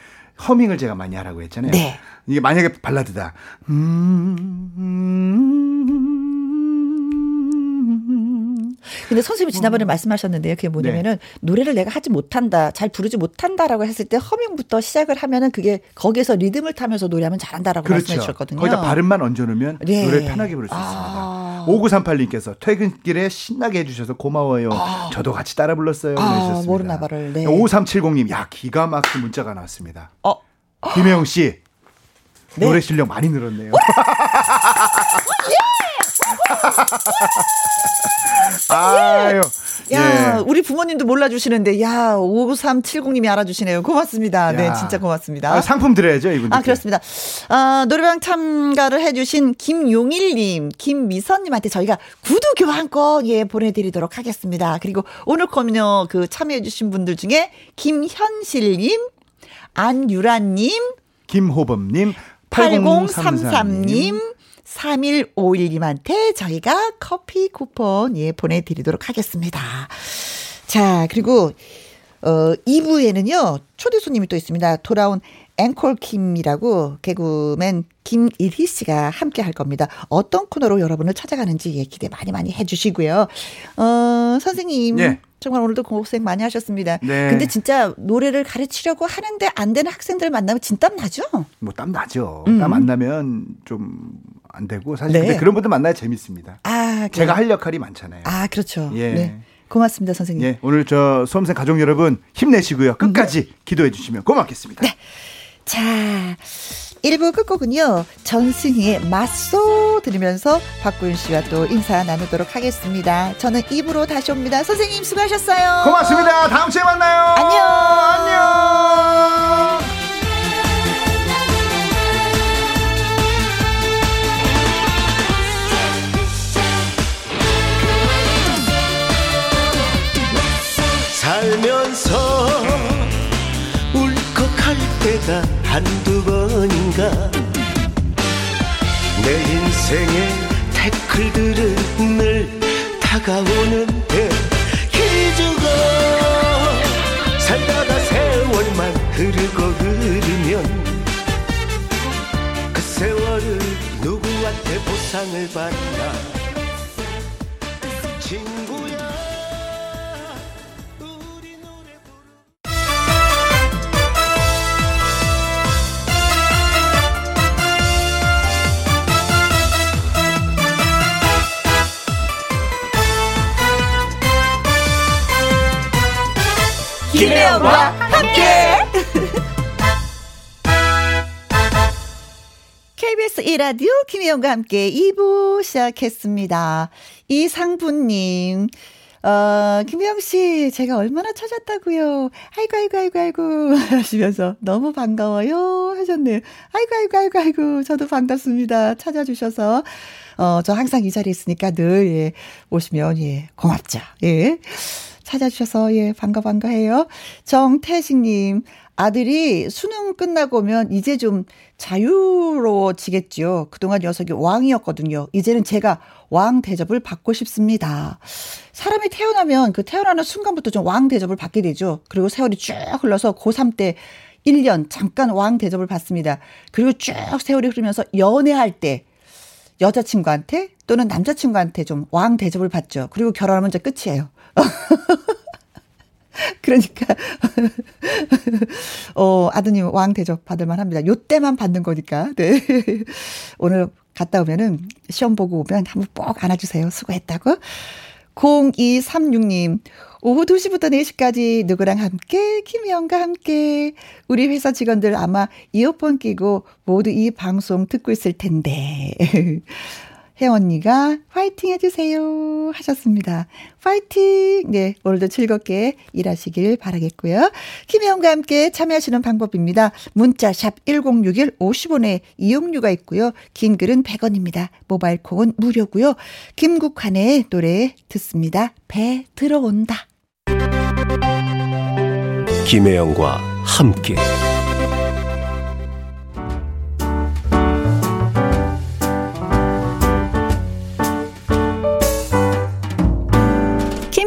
허밍을 제가 많이 하라고 했잖아요. 네. 이게 만약에 발라드다. 음, 음, 음, 근데 선생님이 지난번에 어. 말씀하셨는데요. 그게 뭐냐면은 네. 노래를 내가 하지 못한다, 잘 부르지 못한다라고 했을 때 허밍부터 시작을 하면은 그게 거기에서 리듬을 타면서 노래하면 잘한다라고 그렇죠. 말씀해 주셨거든요. 거기다 발음만 얹어놓으면 네. 노래 편하게 부를 수 아. 있습니다. 오구삼팔님께서 퇴근길에 신나게 해주셔서 고마워요. 아. 저도 같이 따라 불렀어요. 아, 모르나봐를. 네. 오삼칠공님, 야 기가 막힌 문자가 나왔습니다. 어. 김혜영 씨 네. 노래 실력 많이 늘었네요. 아유. 야, 예. 우리 부모님도 몰라주시는데, 야, 오삼칠공님이 알아주시네요. 고맙습니다. 야. 네, 진짜 고맙습니다. 아, 상품 드려야죠, 이분들. 아, 그렇습니다. 아, 노래방 참가를 해주신 김용일님, 김미선님한테 저희가 구두 교환권, 예, 보내드리도록 하겠습니다. 그리고 오늘 코너 그 참여해주신 분들 중에 김현실님, 안유라님, 김호범님, 팔공삼삼님, 삼일오일님한테 저희가 커피 쿠폰 예 보내드리도록 하겠습니다. 자, 그리고 어, 이 부에는요 초대 손님이 또 있습니다. 돌아온 앵콜킴이라고 개그맨 김일희 씨가 함께 할 겁니다. 어떤 코너로 여러분을 찾아가는지 예, 기대 많이 많이 해주시고요. 어, 선생님 네. 정말 오늘도 고생 많이 하셨습니다. 네. 근데 진짜 노래를 가르치려고 하는데 안 되는 학생들 만나면 진땀 나죠? 뭐 땀 나죠. 음. 땀 안 나면 좀 안 되고 사실 네. 근데 그런 분들 만나야 재밌습니다. 아, 제가 할 역할이 많잖아요. 아 그렇죠. 예. 네. 고맙습니다, 선생님. 예. 오늘 저 수험생 가족 여러분 힘내시고요. 끝까지 네. 기도해 주시면 고맙겠습니다. 네. 자, 일 부 끝곡은요 전승희의 맞소 들으면서 박구윤 씨와 또 인사 나누도록 하겠습니다. 저는 이 부로 다시 옵니다. 선생님 수고하셨어요. 고맙습니다. 다음 주에 만나요. 안녕. 안녕. 살면서 할 때가 한두 번인가 내 인생의 태클들은 늘 다가오는데 기죽어 살다가 세월만 흐르고 흐르면 그 세월을 누구한테 보상을 받나 친구야. 김혜영과 함께 케이비에스 일 라디오 김혜영과 함께 이 부 시작했습니다. 이상부님, 어, 김혜영 씨 제가 얼마나 찾았다고요. 아이고 아이고 아이고 아이고 하시면서 너무 반가워요 하셨네요. 아이고 아이고 아이고 아이고 저도 반갑습니다. 찾아주셔서 어, 저 항상 이 자리에 있으니까 늘 예, 오시면 예, 고맙죠. 예. 찾아주셔서 예 반가 반가해요. 정태식님, 아들이 수능 끝나고 오면 이제 좀 자유로워지겠죠. 그동안 녀석이 왕이었거든요. 이제는 제가 왕 대접을 받고 싶습니다. 사람이 태어나면 그 태어나는 순간부터 좀 왕 대접을 받게 되죠. 그리고 세월이 쭉 흘러서 고삼 때 일 년 잠깐 왕 대접을 받습니다. 그리고 쭉 세월이 흐르면서 연애할 때 여자친구한테 또는 남자친구한테 좀 왕 대접을 받죠. 그리고 결혼하면 이제 끝이에요. 그러니까 어, 아드님 왕 대접 받을만 합니다. 요때만 받는 거니까. 네. 오늘 갔다 오면은 시험 보고 오면 한번 꼭 안아주세요. 수고했다고. 공이삼육님, 오후 두 시부터 네 시까지 누구랑 함께 김혜영과 함께. 우리 회사 직원들 아마 이어폰 끼고 모두 이 방송 듣고 있을 텐데 혜영 언니가 화이팅 해주세요 하셨습니다. 화이팅. 네, 오늘도 즐겁게 일하시길 바라겠고요. 김혜영과 함께 참여하시는 방법입니다. 문자 샵 일공육일 오십 원에 이용료가 있고요. 긴 글은 백 원입니다. 모바일 콩은 무료고요. 김국환의 노래 듣습니다. 배 들어온다. 김혜영과 함께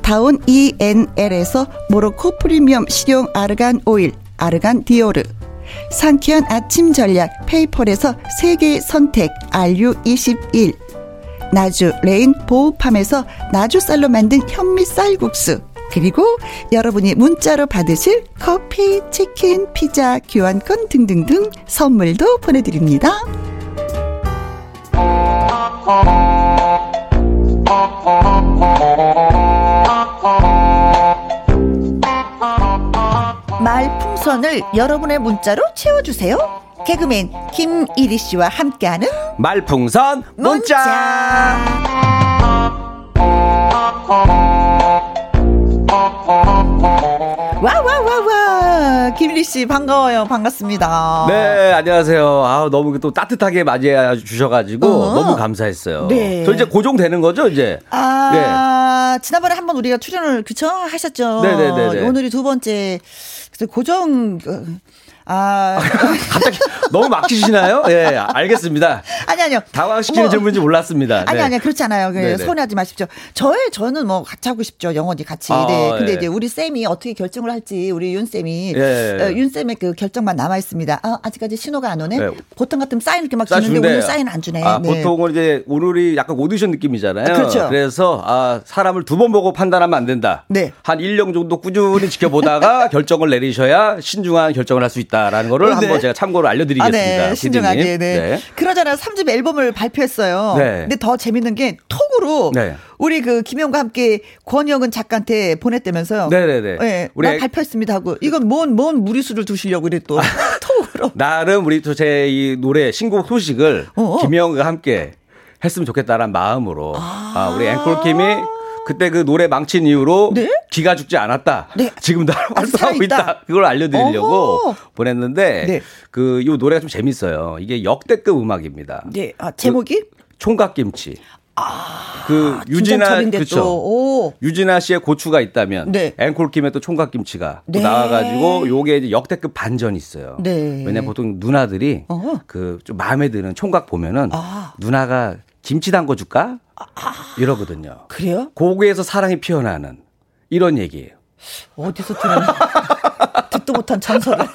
다운 이엔엘에서 모로코 프리미엄 식용 아르간 오일 아르간 디오르, 상쾌한 아침 전략 페이펄에서 세계의 선택 알유 이십일, 나주 레인 보호팜에서 나주쌀로 만든 현미 쌀국수, 그리고 여러분이 문자로 받으실 커피, 치킨, 피자, 교환권 등등등 선물도 보내드립니다. 말풍선을 여러분의 문자로 채워주세요. 개그맨 김일희 씨와 함께하는 말풍선 문자, 문자. 와와와와 김일희 씨 반가워요. 반갑습니다. 네, 안녕하세요. 아, 너무 또 따뜻하게 맞이해 주셔가지고 어. 너무 감사했어요. 네. 저 이제 고정되는 거죠 이제. 아 네. 지난번에 한번 우리가 출연을 그쵸 하셨죠. 네네네. 오늘이 두 번째 고정. 아 갑자기 너무 막히시나요? 예, 알겠습니다. 아니 아니요. 당황시키는 뭐, 질문인지 몰랐습니다. 아니 네. 아니요, 그렇지 않아요. 네네. 손해하지 마십시오. 저의 저는 뭐 같이 하고 싶죠, 영원히 같이. 아, 네. 근데 예. 이제 우리 쌤이 어떻게 결정을 할지 우리 윤 쌤이 예. 어, 윤 쌤의 그 결정만 남아 있습니다. 아, 아직까지 신호가 안 오네. 예. 보통 같으면 사인 이렇게 막 주는데 준대. 오늘 사인 안 주네. 아, 네. 보통은 이제 오늘이 약간 오디션 느낌이잖아요. 아, 그렇죠. 그래서 아, 사람을 두 번 보고 판단하면 안 된다. 네. 한 일 년 정도 꾸준히 지켜보다가 결정을 내리셔야 신중한 결정을 할 수 있다. 라는 거를 네. 한번 제가 참고로 알려드리겠습니다. 아, 네. 신중하게. 네. 네. 그러잖아 삼 집 앨범을 발표했어요. 네. 근데 더 재밌는 게 톡으로 네. 우리 그 김혜영과 함께 권영은 작가한테 보냈다면서요. 네네네. 네. 우리 나 발표했습니다 하고 이건 뭔 뭔 무리수를 두시려고 이래 또 아, 톡으로. 나름 우리 또 제 이 노래 신곡 소식을 어어. 김혜영과 함께 했으면 좋겠다라는 마음으로 아. 아, 우리 앵콜킴이 그때 그 노래 망친 이후로 네? 기가 죽지 않았다. 네. 지금 나 활동하고 있다. 있다. 그걸 알려드리려고 어허. 보냈는데 네. 그 이 노래가 좀 재밌어요. 이게 역대급 음악입니다. 네. 아, 제목이 그 총각김치. 아, 그 유진아 그렇죠. 유진아 씨의 고추가 있다면 네. 앵콜킴의 또 총각김치가 네. 또 나와가지고 요게 이제 역대급 반전이 있어요. 네. 왜냐 보통 누나들이 그 좀 마음에 드는 총각 보면은 아. 누나가 김치 담궈 줄까? 이러거든요. 그래요? 고개에서 사랑이 피어나는 이런 얘기예요. 어디서 들었나? 듣도 못한 전설을.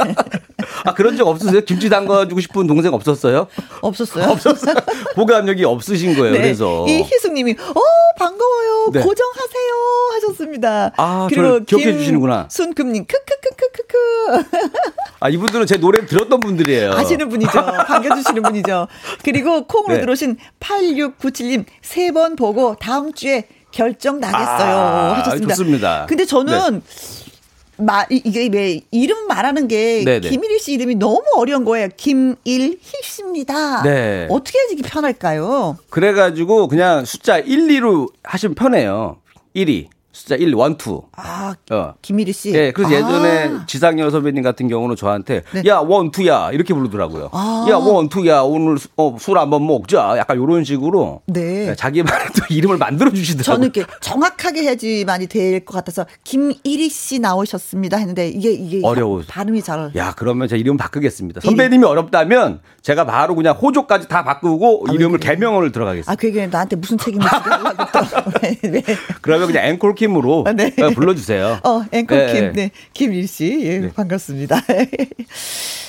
아, 그런 적 없으세요? 김치 담가주고 싶은 동생 없었어요? 없었어요. 없었어요. 고개 압력이 없으신 거예요. 네. 그래서 이 희숙님이 어 반가워요. 네. 고정하세요 하셨습니다. 아, 그리고 기억해 주시는구나. 순금님 크크크크크크. 아, 이분들은 제 노래 들었던 분들이에요. 아시는 분이죠. 반겨주시는 분이죠. 그리고 콩으로 네. 들어오신 팔육구칠님 세 번 보고 다음 주에 결정 나겠어요 아, 하셨습니다. 좋습니다. 근데 저는. 네. 마, 이게 왜 이름 말하는 게 네네. 김일희 씨 이름이 너무 어려운 거예요. 김일희 씨입니다. 네. 어떻게 해야지 편할까요? 그래가지고 그냥 숫자 일, 이로 하시면 편해요. 일이. 숫자 일, 일, 이. 아, 어. 김일희 씨? 네, 그래서 아. 예전에 지상여 선배님 같은 경우는 저한테 네. 야, 일, 이야 이렇게 부르더라고요. 아. 야, 일, 이야 오늘 수, 어, 술 한번 먹자. 약간 이런 식으로 네. 자기만의 또 이름을 만들어주시더라고요. 저는 이렇게 정확하게 해야지 많이 될 것 같아서 김일희 씨 나오셨습니다 했는데 이게, 이게 어려워. 발음이 잘. 야, 그러면 제 이름 바꾸겠습니다. 선배님이 일. 어렵다면 제가 바로 그냥 호조까지 다 바꾸고 아, 이름을 그래. 개명을 들어가겠습니다. 아, 그게 나한테 무슨 책임을 지려고 하고 또. 네, 네. 그러면 그냥 앵콜 앵커킴으로 네. 불러주세요. 어, 앵커킴. 네. 네. 김일 씨. 예, 네. 반갑습니다.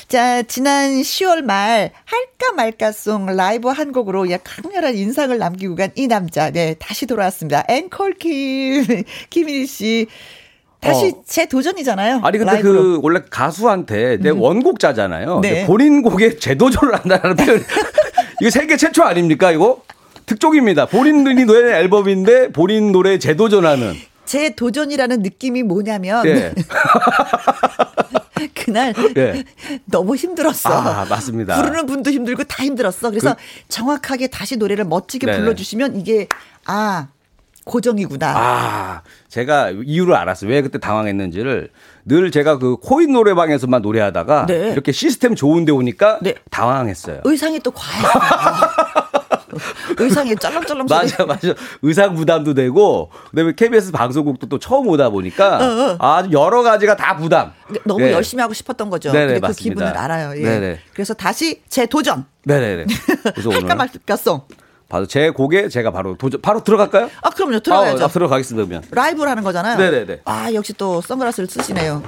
자, 지난 시월 말 할까 말까송 라이브 한 곡으로 강렬한 인상을 남기고 간 이 남자. 네, 다시 돌아왔습니다. 앵커킴. 김일 씨. 다시 어. 제 도전이잖아요. 아니 근데 라이브로. 그 원래 가수한테 내 음. 원곡자잖아요. 네. 본인 곡에 재도전을 한다는 표현. 이거 세계 최초 아닙니까 이거? 특종입니다. 본인 노래 앨범인데 본인 노래에 재도전하는. 재도전이라는 느낌이 뭐냐면 네. 그날 네. 너무 힘들었어. 아, 맞습니다. 부르는 분도 힘들고 다 힘들었어. 그래서 그, 정확하게 다시 노래를 멋지게 네네. 불러주시면 이게 아. 고정이구나. 아, 제가 이유를 알았어요. 왜 그때 당황했는지를. 늘 제가 그 코인 노래방에서만 노래하다가 네. 이렇게 시스템 좋은 데 오니까 네. 당황했어요. 의상이 또 과해요. 의상이 쩔렁쩔렁 맞아, 맞아. 의상 부담도 되고, 그다음에 케이비에스 방송국도 또 처음 오다 보니까 아주 여러 가지가 다 부담. 너무 네. 열심히 하고 싶었던 거죠. 네네, 그 기분을 알아요. 예. 네네. 그래서 다시 재도전. 네네네. 그래서 할까 말까송. 바로 제 곡에 제가 바로 도전, 바로 들어갈까요? 아, 그럼요. 들어가야죠. 아, 들어가겠습니다. 그러면. 라이브를 하는 거잖아요. 네네네. 아, 역시 또 선글라스를 쓰시네요.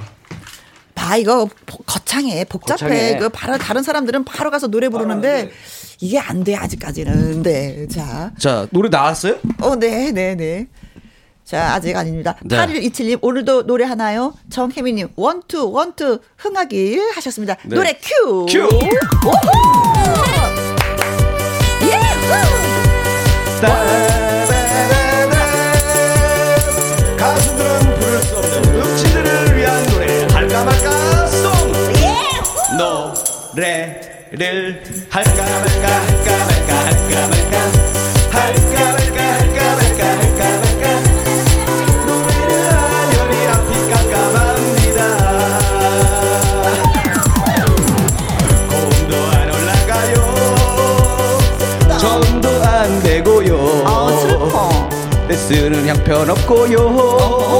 봐, 이거 거창해. 복잡해. 거창해. 그 바로 다른 사람들은 바로 가서 노래 부르는데 아, 네. 이게 안 돼. 아직까지는. 네. 자. 자, 노래 나왔어요? 어, 네, 네, 네. 자, 아직 아닙니다. 네. 팔일이칠님 오늘도 노래 하나요? 정혜민님 원투 원투 흥하길 하셨습니다. 네. 노래 큐. 큐. 오호. 가수들은 부를 수 없는 음치들을 위한 노래 할까 말까 송 노래를 할까 말까 할까 말까 할까 말까 할까 말까 할까 말까 할까 말까 노래를 하려니 앞이 깜깜합니다. 고음도 안 올라가요. 전도 안 되고요. 댄스는 형편없고요. 어, 어.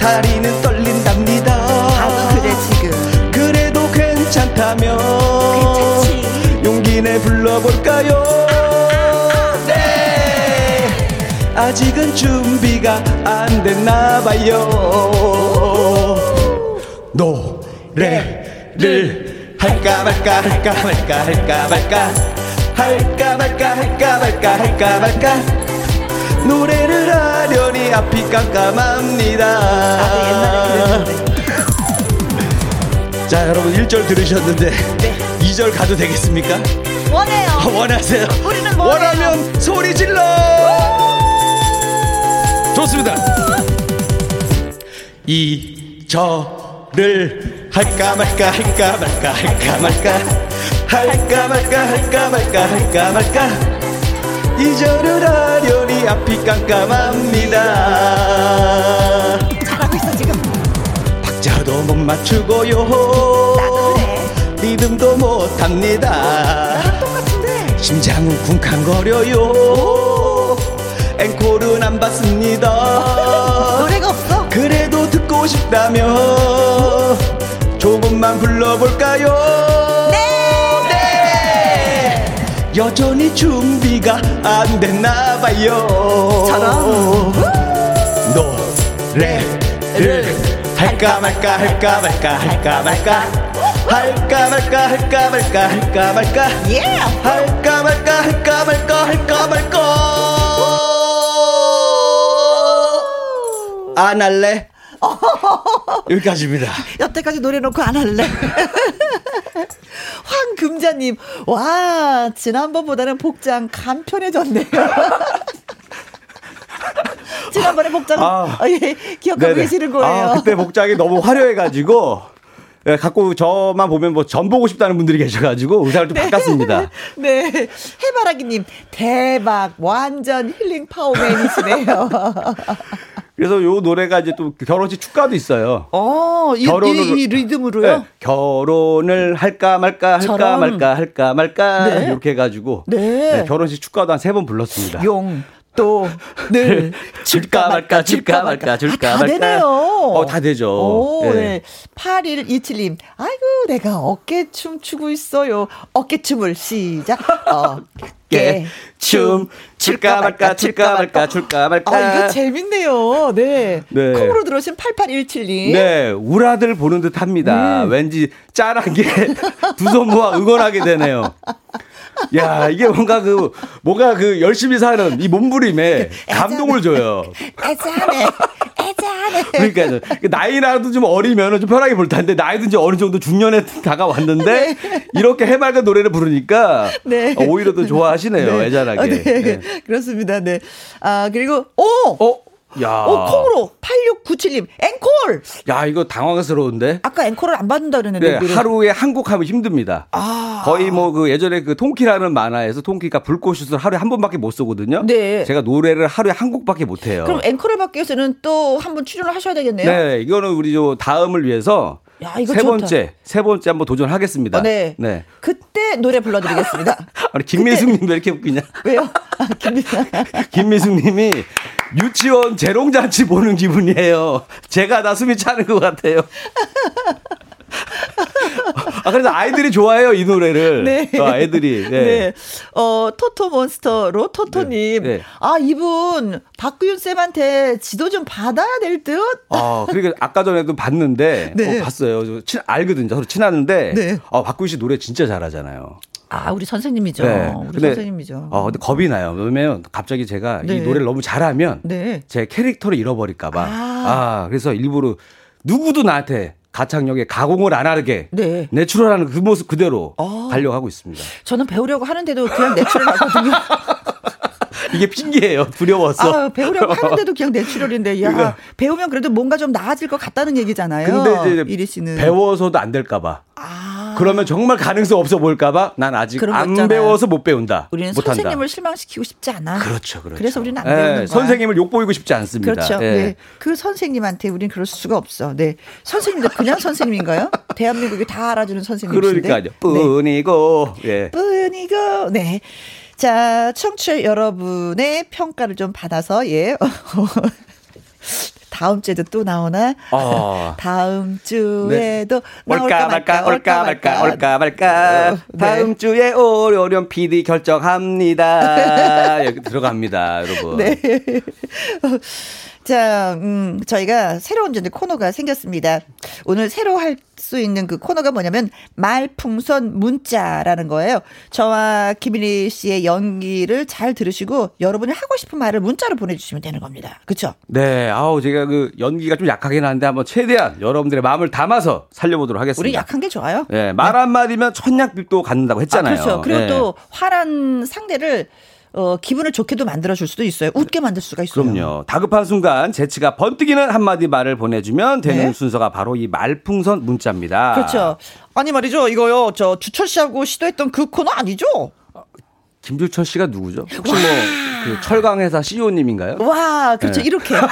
다리는 떨린답니다. 아, 그래 지금 그래도 괜찮다면 괜찮지. 용기 내 불러볼까요? 아, 아, 아. 네. 아직은 준비가 안 됐나봐요. 노래를 할까 말까 할까 말까 할까 말까 할까 말까 할까 말까 할까 말까 노래를 하려니 앞이 깜깜합니다. 아, 네, 옛날에 자, 여러분 일 절 들으셨는데 네. 이 절 가도 되겠습니까? 원해요. 원하세요. 우리는 원해요. 원하면 소리 질러. 좋습니다. 이 절을 할까 말까 할까 말까 할까 말까 할까 말까 할까 말까 할까 말까 이 절을 하려니 앞이 깜깜합니다. 잘하고 있어 지금. 박자도 못 맞추고요. 나 그래. 리듬도 못합니다. 나랑 똑같은데. 심장은 쿵쾅거려요. 앵콜은 안 받습니다. 노래가 없어. 그래도 듣고 싶다면 조금만 불러볼까요? 여전히 준비가 안 됐나봐요. 저런 노래를 할까 말까 할까 말까 할까 말까 할까 말까 할까 말까 할까 말까 할까 말까 할까 말까 할까 말까 안 할래? 여기까지입니다. 여태까지 노래 놓고 안 할래. 황금자님, 와, 지난번보다는 복장 간편해졌네요. 지난번에 복장은 아, 어, 예, 기억하고 네네. 계시는 거예요. 아, 그때 복장이 너무 화려해가지고 예, 갖고 저만 보면 뭐 전 보고 싶다는 분들이 계셔가지고 의상을 좀 네. 바꿨습니다. 네, 해바라기님 대박, 완전 힐링 파워맨이시네요. 그래서 요 노래가 이제 또 결혼식 축가도 있어요. 어, 이, 이, 이 리듬으로요? 네, 결혼을 할까 말까 할까 저런. 말까 할까 말까 네. 이렇게 해가지고 네. 네, 결혼식 축가도 한 세 번 불렀습니다. 용 또 늘 줄까 말까 줄까 말까 줄까 말까, 줄까 말까. 아, 다 되네요. 어, 다 되죠. 오, 네. 네. 팔일이칠님 아이고 내가 어깨춤 추고 있어요. 어깨춤을 시작. 어깨춤 줄까 말까 줄까 말까 줄까 말까. 아, 이거 재밌네요. 네. 네. 콩으로 들어오신 팔팔일칠님. 네. 우라들 보는 듯합니다. 음. 왠지 짠한 게 두 손 모아 응원하게 되네요. 야, 이게 뭔가 그, 뭔가 그 열심히 사는 이 몸부림에 감동을 줘요. 애자네, 애자네. 그러니까요. 나이라도 좀 어리면 좀 편하게 볼 텐데, 나이든 지 어느 정도 중년에 다가왔는데, 네. 이렇게 해맑은 노래를 부르니까, 네. 오히려 더 좋아하시네요, 네. 애잔하게. 네. 네. 그렇습니다, 네. 아, 그리고, 오! 어? 야. 오, 콩으로 팔육구칠님 앵콜. 야, 이거 당황스러운데. 아까 앵콜을 안 받는다 그랬는데. 네, 하루에 한 곡 하면 힘듭니다. 아. 거의 뭐 그 예전에 그 통키라는 만화에서 통키가 불꽃슛을 하루에 한 번밖에 못 쏘거든요. 네. 제가 노래를 하루에 한 곡밖에 못 해요. 그럼 앵콜을 받기 위해서는 또 한 번 출연을 하셔야 되겠네요. 네, 이거는 우리 저 다음을 위해서. 야, 이거 세 좋다. 번째, 세 번째 한번 도전하겠습니다. 어, 네. 네. 그때 노래 불러드리겠습니다. 아니, 김미숙 님 왜 이렇게 웃기냐? 왜요? 아, 김미숙 님이 유치원 재롱잔치 보는 기분이에요. 제가 다 숨이 차는 것 같아요. 아, 그래서 아이들이 좋아해요, 이 노래를. 네. 어, 아이들이. 네. 네. 어, 토토몬스터로 토토님. 네. 네. 아, 이분, 박구윤쌤한테 지도 좀 받아야 될 듯? 아, 그러니까 아까 전에도 봤는데, 네. 어, 봤어요. 친, 알거든요. 서로 친하는데, 네. 어, 박구윤 씨 노래 진짜 잘하잖아요. 아, 우리 선생님이죠. 네. 우리 근데, 선생님이죠. 어, 근데 겁이 나요. 왜냐면 갑자기 제가 네. 이 노래를 너무 잘하면, 네. 제 캐릭터를 잃어버릴까봐. 아. 아, 그래서 일부러 누구도 나한테 가창력에 가공을 안 하게 네. 내추럴하는 그 모습 그대로 어. 가려고 하고 있습니다. 저는 배우려고 하는데도 그냥 내추럴하거든요. 이게 핑계예요. 두려워서. 아, 배우려고 하는데도 그냥 내추럴인데 야, 그러니까. 배우면 그래도 뭔가 좀 나아질 것 같다는 얘기잖아요. 근데 이제 이리 씨는. 배워서도 안 될까 봐. 아. 그러면 정말 가능성 없어 보일까 봐 난 아직 안 있잖아요. 배워서 못 배운다. 우리는 못 선생님을 한다. 실망시키고 싶지 않아. 그렇죠. 그렇죠. 그래서 우리는 안 네, 배우는 거야. 선생님을 욕보이고 싶지 않습니다. 그렇죠. 네. 네. 그 선생님한테 우리는 그럴 수가 없어. 네. 선생님도 그냥 선생님인가요? 대한민국이 다 알아주는 선생님이신데. 그러니까요. 뿐이고. 네. 뿐이고. 네. 자, 청취자 여러분의 평가를 좀 받아서, 예. 다음 주에도 또 나오나? 어. 다음 주에도 네. 올까 말까, 올까 말까, 올까 말까. 어, 네. 다음 주에 오려련 피디 결정합니다. 여기 들어갑니다, 여러분. 네. 자, 음, 저희가 새로운 이제 코너가 생겼습니다. 오늘 새로 할 수 있는 그 코너가 뭐냐면 말풍선 문자라는 거예요. 저와 김일희 씨의 연기를 잘 들으시고 여러분이 하고 싶은 말을 문자로 보내주시면 되는 겁니다. 그렇죠? 네, 아우 제가 그 연기가 좀 약하긴 한데 한번 최대한 여러분들의 마음을 담아서 살려보도록 하겠습니다. 우리 약한 게 좋아요. 네, 말 네. 한마디면 천냥빚도 갖는다고 했잖아요. 아, 그렇죠. 그리고 네. 또 화난 상대를 어, 기분을 좋게도 만들어줄 수도 있어요. 웃게 만들 수가 있어요. 그럼요. 다급한 순간 재치가 번뜩이는 한마디 말을 보내주면 되는 네? 순서가 바로 이 말풍선 문자입니다. 그렇죠. 아니 말이죠. 이거요. 저 주철 씨하고 시도했던 그 코너 아니죠? 김주철 씨가 누구죠? 혹시 와. 뭐 그 철강회사 씨이오님인가요? 와, 그렇죠. 네. 이렇게. 어.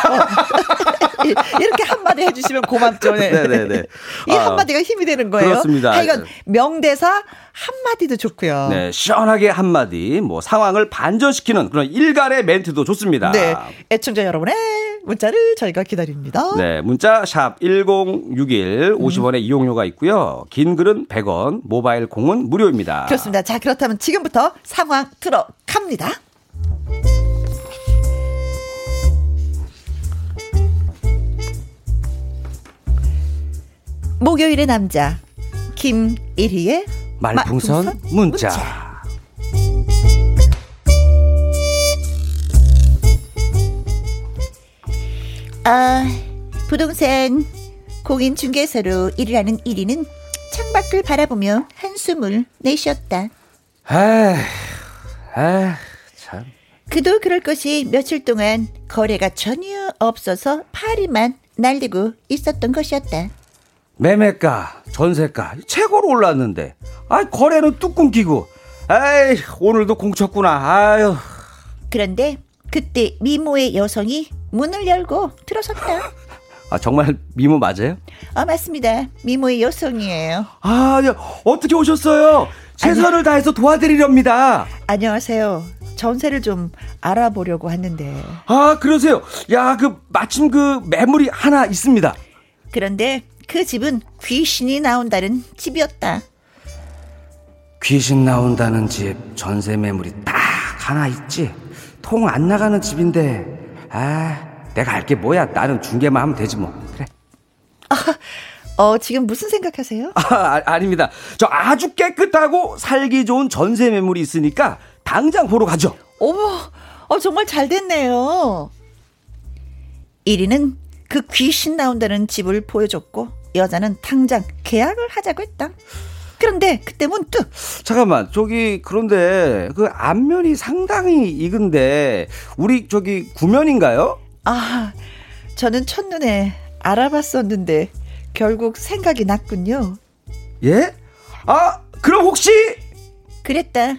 이렇게 한마디 해주시면 고맙죠. 네네네. 이 한마디가 힘이 되는 거예요. 그렇습니다. 하여간 명대사 한마디도 좋고요. 네, 시원하게 한마디, 뭐 상황을 반전시키는 그런 일갈의 멘트도 좋습니다. 네, 애청자 여러분의 문자를 저희가 기다립니다. 네, 문자 샵 일공육일 오십 원의 음. 이용료가 있고요. 긴 글은 백 원, 모바일 공은 무료입니다. 그렇습니다. 자, 그렇다면 지금부터 상황 들어갑니다. 목요일의 남자 김일희의 말풍선, 말풍선 문자. 문자. 아, 부동산 공인중개사로 일을 하는 일희는 창밖을 바라보며 한숨을 내쉬었다. 아, 아, 참. 그도 그럴 것이 며칠 동안 거래가 전혀 없어서 파리만 날리고 있었던 것이었다. 매매가, 전세가 최고로 올랐는데, 아 거래는 뚝 끊기고, 아이 오늘도 공쳤구나. 아유. 그런데 그때 미모의 여성이 문을 열고 들어섰다. 아 정말 미모 맞아요? 아 맞습니다. 미모의 여성이에요. 아 어떻게 오셨어요? 최선을 다해서 도와드리렵니다. 안녕하세요. 전세를 좀 알아보려고 하는데. 아, 그러세요. 야, 그 마침 그 매물이 하나 있습니다. 그런데 그 집은 귀신이 나온다는 집이었다. 귀신 나온다는 집 전세 매물이 딱 하나 있지. 통 안 나가는 집인데. 아, 내가 알게 뭐야. 나는 중개만 하면 되지 뭐. 그래. 아, 어, 지금 무슨 생각하세요? 아, 아닙니다. 저 아주 깨끗하고 살기 좋은 전세 매물이 있으니까 당장 보러 가죠. 어머, 어, 정말 잘 됐네요. 일 위는 그 귀신 나온다는 집을 보여줬고 여자는 당장 계약을 하자고 했다. 그런데 그때 문득, 잠깐만, 저기 그런데 그 앞면이 상당히 익은데 우리 저기 구면인가요? 아, 저는 첫눈에 알아봤었는데 결국 생각이 났군요. 예? 아, 그럼 혹시 그랬다.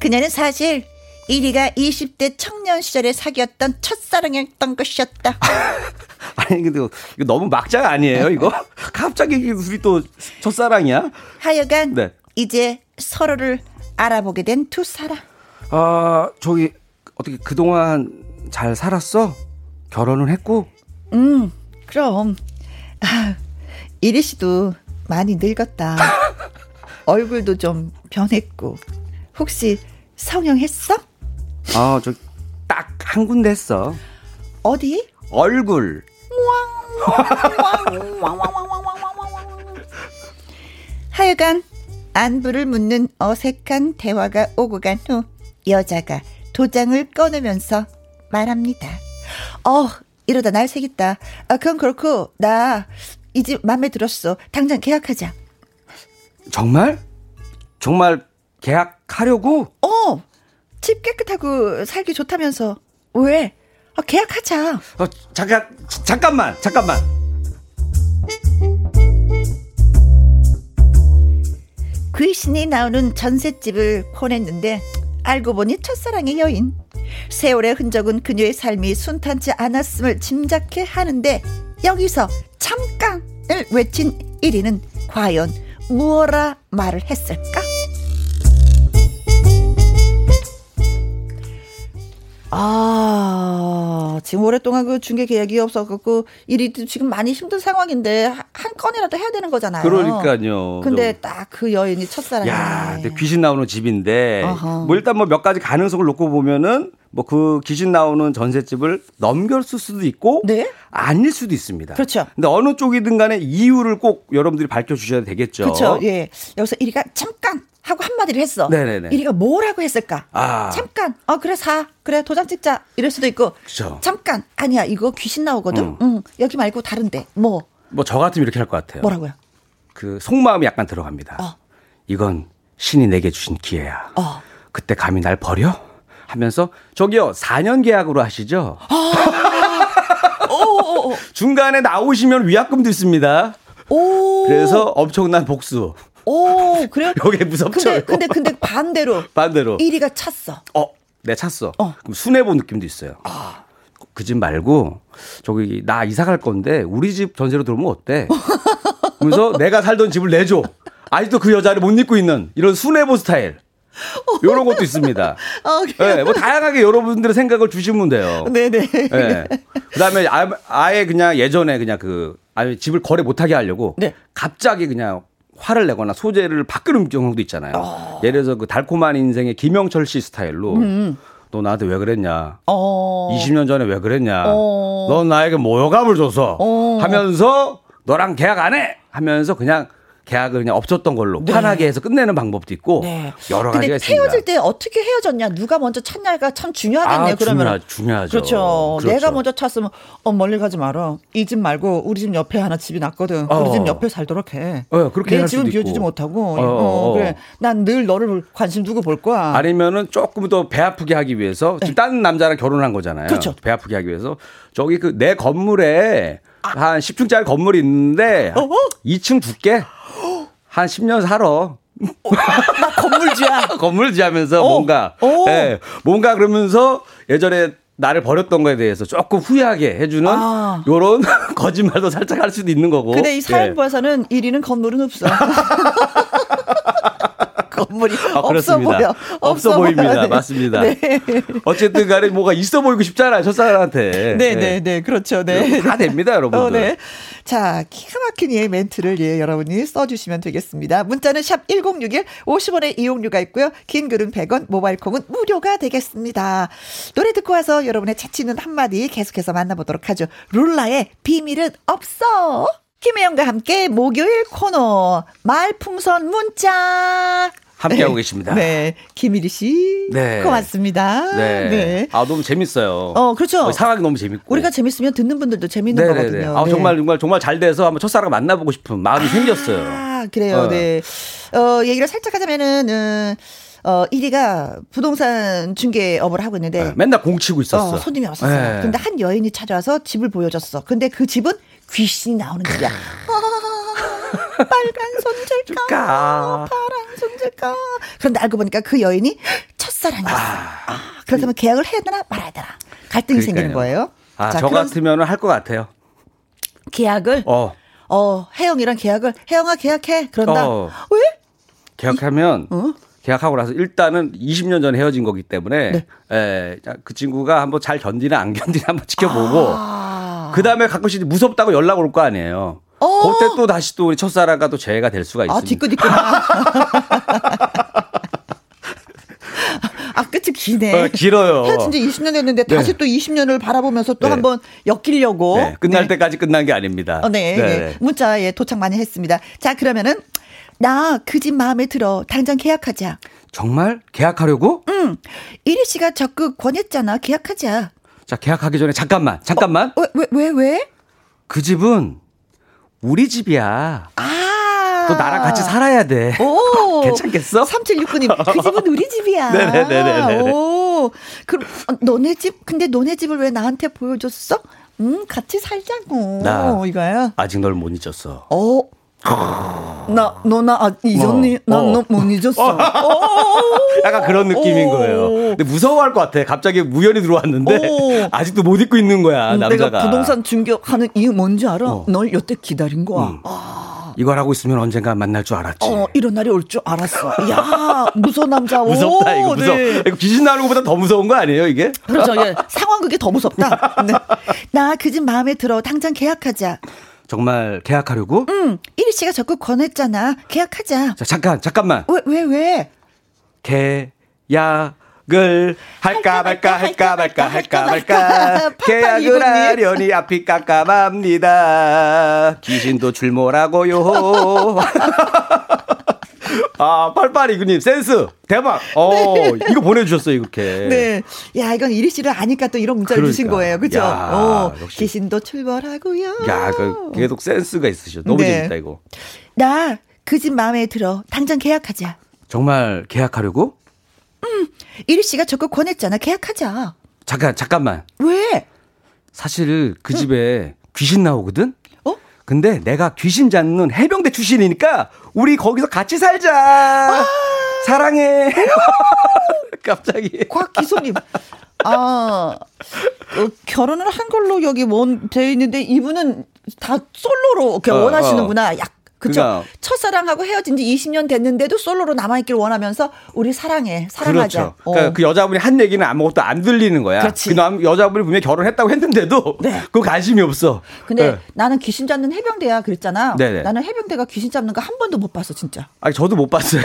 그녀는 사실 일 위가 이십 대 청년 시절에 사귀었던 첫사랑이었던 것이었다. 아니, 근데 이거 너무 막장 아니에요, 이거? 갑자기 우리 또 첫사랑이야? 하여간 네. 이제 서로를 알아보게 된 두 사람. 아, 저기 어떻게 그동안 잘 살았어? 결혼은 했고? 음, 그럼. 아, 이리 씨도 많이 늙었다. 얼굴도 좀 변했고. 혹시 성형했어? 아, 저 딱 한 군데 했어. 어디? 얼굴. 하여간 안부를 묻는 어색한 대화가 오고 간 후 여자가 도장을 꺼내면서 말합니다. 어, 이러다 날 새겠다. 아, 그건 그렇고 나 이 집 마음에 들었어. 당장 계약하자. 정말? 정말 계약하려고? 어, 집 깨끗하고 살기 좋다면서. 왜? 어, 계약하자. 어, 잠깐, 잠깐만, 잠깐만. 귀신이 나오는 전셋집을 권했는데 알고 보니 첫사랑의 여인. 세월의 흔적은 그녀의 삶이 순탄치 않았음을 짐작케 하는데 여기서 잠깐을 외친 일 위는 과연 무엇라 말을 했을까? 아, 지금 오랫동안 그 중개 계약이 없어갖고 일이 지금 많이 힘든 상황인데 한 건이라도 해야 되는 거잖아요. 그러니까요. 근데 딱 그 여인이 첫사랑이네. 야, 근데 귀신 나오는 집인데 어허. 뭐 일단 뭐 몇 가지 가능성을 놓고 보면은 뭐 그 귀신 나오는 전셋집을 넘겼을 수도 있고 네? 아닐 수도 있습니다. 그렇죠. 근데 어느 쪽이든 간에 이유를 꼭 여러분들이 밝혀주셔야 되겠죠. 그렇죠. 예. 여기서 일이가 잠깐 하고 한마디를 했어. 네네네. 이리가 뭐라고 했을까? 아. 잠깐. 어, 그래, 사. 그래, 도장 찍자. 이럴 수도 있고. 그쵸. 잠깐. 아니야, 이거 귀신 나오거든. 음. 응. 여기 말고 다른데. 뭐. 뭐, 저 같으면 이렇게 할 것 같아요. 뭐라고요? 그, 속마음이 약간 들어갑니다. 어. 이건 신이 내게 주신 기회야. 어. 그때 감히 날 버려? 하면서, 저기요, 사 년 계약으로 하시죠? 어. 오, 오, 오. 중간에 나오시면 위약금도 있습니다. 오. 그래서 엄청난 복수. 오, 그래요? 이게 무섭죠. 근데, 근데, 근데 반대로. 반대로. 일 위가 찼어. 어, 내 찼어. 어. 그럼 순해본 느낌도 있어요. 아. 그 집 말고, 저기, 나 이사 갈 건데, 우리 집 전세로 들어오면 어때? 그러면서 내가 살던 집을 내줘. 아직도 그 여자를 못 잊고 있는 이런 순해본 스타일. 이런 것도 있습니다. 어, 네, 뭐 다양하게 여러분들의 생각을 주시면 돼요. 네네. 네. 그다음에 아, 아예 그냥 예전에 그냥 그, 아예 집을 거래 못하게 하려고. 네. 갑자기 그냥. 화를 내거나 소재를 바꾸는 경우도 있잖아요. 어. 예를 들어서 그 달콤한 인생의 김영철 씨 스타일로 음. 너 나한테 왜 그랬냐. 어. 이십 년 전에 왜 그랬냐. 어. 넌 나에게 모욕감을 줘서 어. 하면서 너랑 계약 안 해 하면서 그냥 계약을 그냥 엎쳤던 걸로 네. 편하게 해서 끝내는 방법도 있고 네. 여러 가지가 있습니다. 헤어질 때 어떻게 헤어졌냐, 누가 먼저 찼냐가 참 중요하겠네요. 아, 그러면 중요하, 중요하죠. 그렇죠. 그렇죠. 내가 먼저 찼으면 어, 멀리 가지 마라. 이 집 말고 우리 집 옆에 하나 집이 났거든. 어. 우리 집 옆에 살도록 해. 어, 그렇게 내 집은 비워주지 못하고 어. 어, 그래. 난 늘 너를 관심 두고 볼 거야. 아니면은 조금 더 배 아프게 하기 위해서 지금 다른 남자랑 결혼한 거잖아요. 그렇죠. 배 아프게 하기 위해서 저기 그 내 건물에 아. 한 십 층짜리 건물이 있는데 어? 이 층 줄게. 한 십 년 살아. 어, 나 건물주야. 건물주 하면서 어, 뭔가, 예, 뭔가 그러면서 예전에 나를 버렸던 거에 대해서 조금 후회하게 해주는 아. 요런 거짓말도 살짝 할 수도 있는 거고. 근데 이 사연부에서는 예. 일 위는 건물은 없어. 건물이 아, 없어 보여. 없어, 없어 보입니다. 네. 맞습니다. 네. 어쨌든 간에 뭐가 있어 보이고 싶잖아, 저 사람한테. 네네네. 네. 네. 그렇죠. 네. 다 됩니다, 여러분들. 어, 네. 자, 기가 막힌 예, 멘트를 예, 여러분이 써주시면 되겠습니다. 문자는 샵 천육십일 오십 원의 이용료가 있고요. 긴 글은 백 원, 모바일 콩은 무료가 되겠습니다. 노래 듣고 와서 여러분의 재치있는 한마디 계속해서 만나보도록 하죠. 룰라의 비밀은 없어. 김혜영과 함께 목요일 코너 말풍선 문자 함께하고 계십니다. 네, 김일희 씨, 네. 고맙습니다. 네. 네, 아 너무 재밌어요. 어, 그렇죠. 상황이 너무 재밌고 우리가 재밌으면 듣는 분들도 재밌는 네네네. 거거든요. 아 네. 정말 정말 정말 잘 돼서 한번 첫사랑 만나보고 싶은 마음이 아, 생겼어요. 아 그래요, 어. 네. 어 얘기를 살짝 하자면은. 음, 어, 이리가 부동산 중개업을 하고 있는데 네, 맨날 공치고 있었어. 어, 손님이 왔었어요. 네. 근데 한 여인이 찾아와서 집을 보여줬어. 근데 그 집은 귀신이 나오는 집이야. 아, 빨간 손질까 파란 손질까. 그런데 알고 보니까 그 여인이 첫사랑이었어. 아, 아, 그렇다면 그... 계약을 해야 되나 말아야 되나 갈등이 그러니까요. 생기는 거예요. 아, 자, 저 그럼... 같으면 할 것 같아요. 계약을? 어. 어, 혜영이랑 계약을. 혜영아 계약해. 그런다. 어. 왜? 계약하면 이... 어? 계약하고 나서 일단은 이십 년 전에 헤어진 거기 때문에 네. 에, 그 친구가 한번 잘 견디나 안 견디나 한번 지켜보고 아~ 그다음에 가끔씩 무섭다고 연락 올 거 아니에요. 그때 또 다시 또 우리 첫사랑과 또 재회가 될 수가 있습니다. 아, 뒤끝뒤끝. 아, 끝이 기네. 어, 길어요. 헤어진 지 이십 년 됐는데 네. 다시 또 이십 년을 바라보면서 또 네. 한번 엮이려고. 네. 끝날 네. 때까지 끝난 게 아닙니다. 어, 네. 네. 네. 문자에 도착 많이 했습니다. 자, 그러면은. 나 그 집 마음에 들어. 당장 계약하자. 정말? 계약하려고? 응. 이리 씨가 적극 권했잖아. 계약하자. 자, 계약하기 전에 잠깐만. 잠깐만. 어, 왜, 왜, 왜, 왜? 그 집은 우리 집이야. 아. 너 나랑 같이 살아야 돼. 오. 괜찮겠어? 삼칠육구 님. 그 집은 우리 집이야. 네네네네. 오. 그럼, 너네 집? 근데 너네 집을 왜 나한테 보여줬어? 응, 같이 살자고. 나. 이거야. 아직 널 못 잊었어. 어. 나, 너, 나, 아, 잊었니? 난 너 못 잊었어. 약간 그런 느낌인 거예요. 근데 무서워할 것 같아. 갑자기 우연히 들어왔는데, 아직도 못 잊고 있는 거야, 남자가. 내가 부동산 중개하는 이유 뭔지 알아? 어. 널 여태 기다린 거야. 응. 아. 이걸 하고 있으면 언젠가 만날 줄 알았지. 어, 이런 날이 올 줄 알았어. 야, 무서운 남자. 무섭다, 이거 무서워. 네. 이거 귀신 나오는 것보다 더 무서운 거 아니에요, 이게? 그렇죠. 예. 상황 그게 더 무섭다. 네. 나 그 집 마음에 들어. 당장 계약하자. 정말 계약하려고? 응. 이리 씨가 적극 권했잖아. 계약하자. 자, 잠깐, 잠깐만. 왜, 왜, 왜? 계약을 할까 말까, 할까 말까, 할까 말까. 계약을 하려니 앞이 깜깜합니다. 귀신도 출몰하고요. 아, 팔팔이구 님, 센스, 대박. 어, 네. 이거 보내주셨어요, 이렇게. 네. 야, 이건 이리 씨를 아니까 또 이런 문자를 그러니까. 주신 거예요. 그죠? 어, 귀신도 출발하고요. 야, 그, 계속 센스가 있으셔. 너무 네. 재밌다, 이거. 나, 그 집 마음에 들어. 당장 계약하자. 정말 계약하려고? 응. 이리 씨가 적극 권했잖아. 계약하자. 잠깐, 잠깐만. 왜? 사실 그 응. 집에 귀신 나오거든? 근데 내가 귀신 잡는 해병대 출신이니까 우리 거기서 같이 살자. 아~ 사랑해. 갑자기. 곽기소님. 아, 어, 결혼을 한 걸로 여기 뭔 돼 있는데 이분은 다 솔로로 어, 원하시는구나. 어. 약. 그렇죠. 그러니까. 첫사랑하고 헤어진 지 이십 년 됐는데도 솔로로 남아있길 원하면서 우리 사랑해. 사랑하자. 그렇죠. 그러니까 그 여자분이 한 얘기는 아무것도 안 들리는 거야. 그렇지. 그 남, 여자분이 분명히 결혼했다고 했는데도 네. 그 관심이 없어. 근데 네. 나는 귀신 잡는 해병대야 그랬잖아. 네네. 나는 해병대가 귀신 잡는 거 한 번도 못 봤어 진짜. 아니 저도 못 봤어요.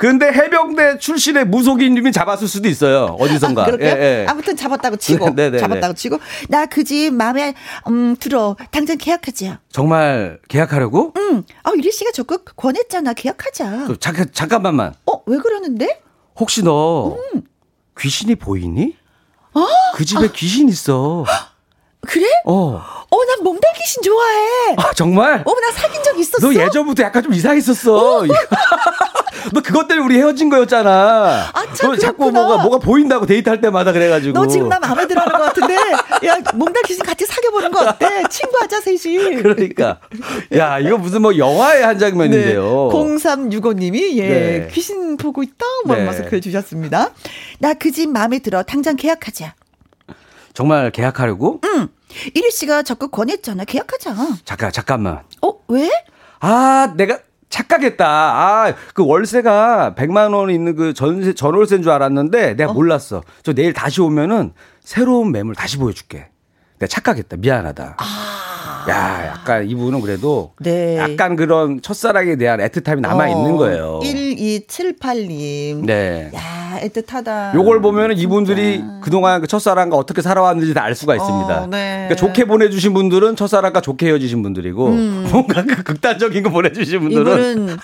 근데 해병대 출신의 무속인님이 잡았을 수도 있어요. 어디선가. 아, 그럴까요? 예, 예. 아무튼 잡았다고 치고. 네, 네, 네, 잡았다고 네. 치고. 나 그 집 마음에 음, 들어. 당장 계약하자. 정말 계약하려고? 응. 아, 유리 씨가 적극 권했잖아. 계약하자. 잠깐, 잠깐만만. 어, 왜 그러는데? 혹시 너 음. 귀신이 보이니? 어? 그 집에 아. 귀신 있어. 그래? 어. 어, 난 몽달 귀신 좋아해. 아, 정말? 어, 나 사귄 적 있었어. 너 예전부터 약간 좀 이상했었어. 너 그것 때문에 우리 헤어진 거였잖아. 아, 참. 너 자꾸 뭐가, 뭐가 보인다고 데이트할 때마다 그래가지고. 너 지금 나 마음에 들어 하는 것 같은데. 야, 몽달 귀신 같이 사귀어보는 거 어때? 친구하자, 셋이. 그러니까. 야, 이거 무슨 뭐 영화의 한 장면인데요. 네. 공삼육오 님이, 예, 네. 귀신 보고 있다. 뭐 네. 하면서 그려주셨습니다. 나 그 집 마음에 들어. 당장 계약하자. 정말 계약하려고? 응. 이리 씨가 적극 권했잖아. 계약하자. 잠깐, 잠깐만. 어, 왜? 아, 내가. 착각했다. 아, 그 월세가 백만 원 있는 그 전세, 전월세인 줄 알았는데 내가 어? 몰랐어. 저 내일 다시 오면은 새로운 매물 다시 보여줄게. 내가 착각했다. 미안하다. 아. 야, 약간 이분은 그래도 네. 약간 그런 첫사랑에 대한 애틋함이 남아있는 어, 거예요. 일이칠팔 님. 네. 야, 애틋하다. 요걸 보면은 진짜. 이분들이 그동안 그 첫사랑과 어떻게 살아왔는지도 알 수가 있습니다. 어, 네. 그러니까 좋게 보내주신 분들은 첫사랑과 좋게 헤어지신 분들이고 음. 뭔가 그 극단적인 거 보내주신 분들은.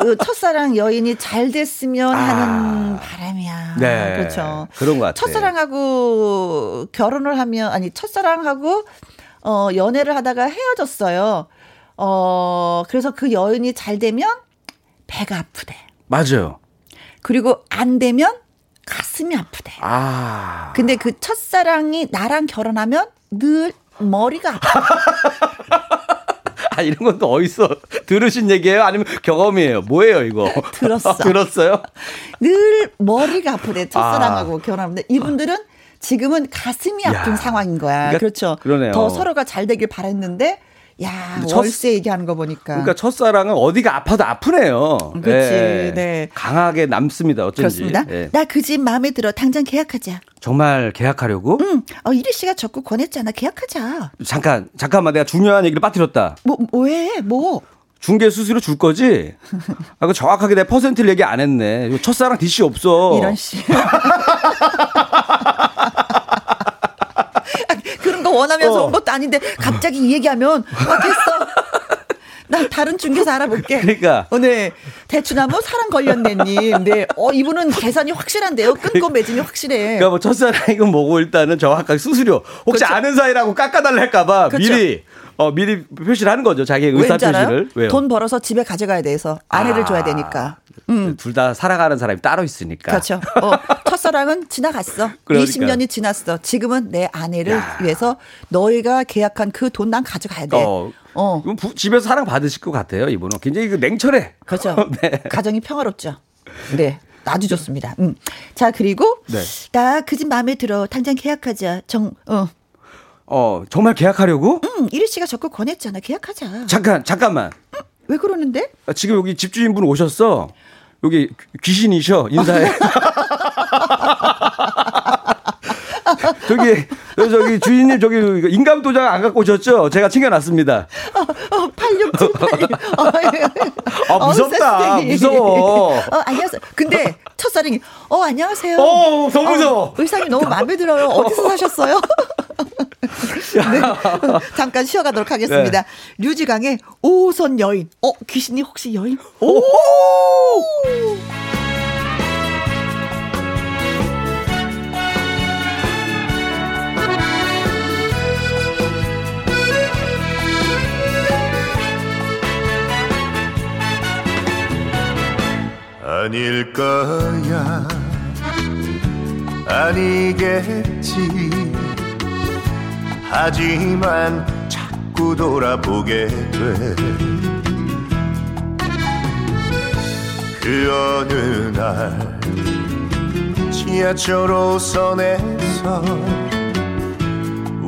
그 첫사랑 여인이 잘 됐으면 아. 하는 바람이야. 네. 그렇죠. 그런 것 같아요. 첫사랑하고 결혼을 하면, 아니, 첫사랑하고 어, 연애를 하다가 헤어졌어요. 어, 그래서 그 여인이 잘 되면 배가 아프대. 맞아요. 그리고 안 되면 가슴이 아프대. 아. 근데 그 첫사랑이 나랑 결혼하면 늘 머리가 아프대. 아, 이런 건 또 어디서 들으신 얘기예요? 아니면 경험이에요? 뭐예요, 이거? 들었어. 들었어요? 늘 머리가 아프대, 첫사랑하고 아. 결혼하는데 이분들은 지금은 가슴이 아픈 야, 상황인 거야. 그러니까, 그렇죠. 그러네요. 더 서로가 잘 되길 바랬는데, 야, 월세 첫, 얘기하는 거 보니까. 그러니까 첫사랑은 어디가 아파도 아프네요. 그렇지. 네. 네. 강하게 남습니다, 어쩐지. 그렇습니다. 네. 나 그 집 마음에 들어. 당장 계약하자. 정말 계약하려고? 응. 어, 이리 씨가 적극 권했잖아. 계약하자. 잠깐, 잠깐만. 내가 중요한 얘기를 빠뜨렸다. 뭐, 뭐해? 뭐? 중개 수수료 줄 거지? 아, 그 정확하게 내 퍼센트를 얘기 안 했네. 첫사랑 디씨 없어. 이런 씨. 그런 거 원하면서 어. 온 것도 아닌데 갑자기 이 얘기하면 아, 됐어. 나 다른 중개사 알아볼게. 그러니까. 오늘 어, 네. 대추나무 사랑 걸렸네님. 네. 어, 이분은 계산이 확실한데요. 끊고 매진이 확실해. 그러니까 뭐 첫사랑이건 뭐고 일단은 정확하게 수수료. 혹시 그렇죠. 아는 사이라고 깎아달랄까봐 그렇죠. 미리 어 미리 표시를 하는 거죠. 자기 의사 표시를. 왜요? 돈 벌어서 집에 가져가야 돼서 아내를 아. 줘야 되니까. 음. 둘 다 살아가는 사람이 따로 있으니까. 그렇죠. 어, 첫사랑은 지나갔어. 그러니까. 이십 년이 지났어. 지금은 내 아내를 야. 위해서 너희가 계약한 그 돈 난 가져가야 돼. 어. 어. 부, 집에서 사랑 받으실 것 같아요. 이분은 굉장히 그 냉철해. 그렇죠. 네. 가정이 평화롭죠. 네. 아주 좋습니다. 음. 자, 그리고 네. 나 그 집 마음에 들어. 당장 계약하자. 정, 어. 어, 정말 계약하려고? 응. 이리 씨가 적극 권했잖아. 계약하자. 잠깐, 잠깐만. 응? 왜 그러는데? 아, 지금 여기 집주인분 오셨어. 여기 귀신이셔. 인사해. 저기 저기 주인님 저기 인감 도장 안 갖고 오셨죠? 제가 챙겨놨습니다. 어, 어, 팔육칠팔. 어, 아, 무섭다. 어, 무서워. 어, 안녕하세요. 근데 첫사랑이 어 안녕하세요. 어, 너무 무서워. 어, 의상이 너무 마음에 들어요. 어디서 사셨어요? 네. 잠깐 쉬어가도록 하겠습니다. 네. 류지강의 오호선 여인. 어 귀신이 혹시 여인? 오. 오! 아닐 거야 아니겠지 하지만 자꾸 돌아보게 돼 그 어느 날 지하철 오선에서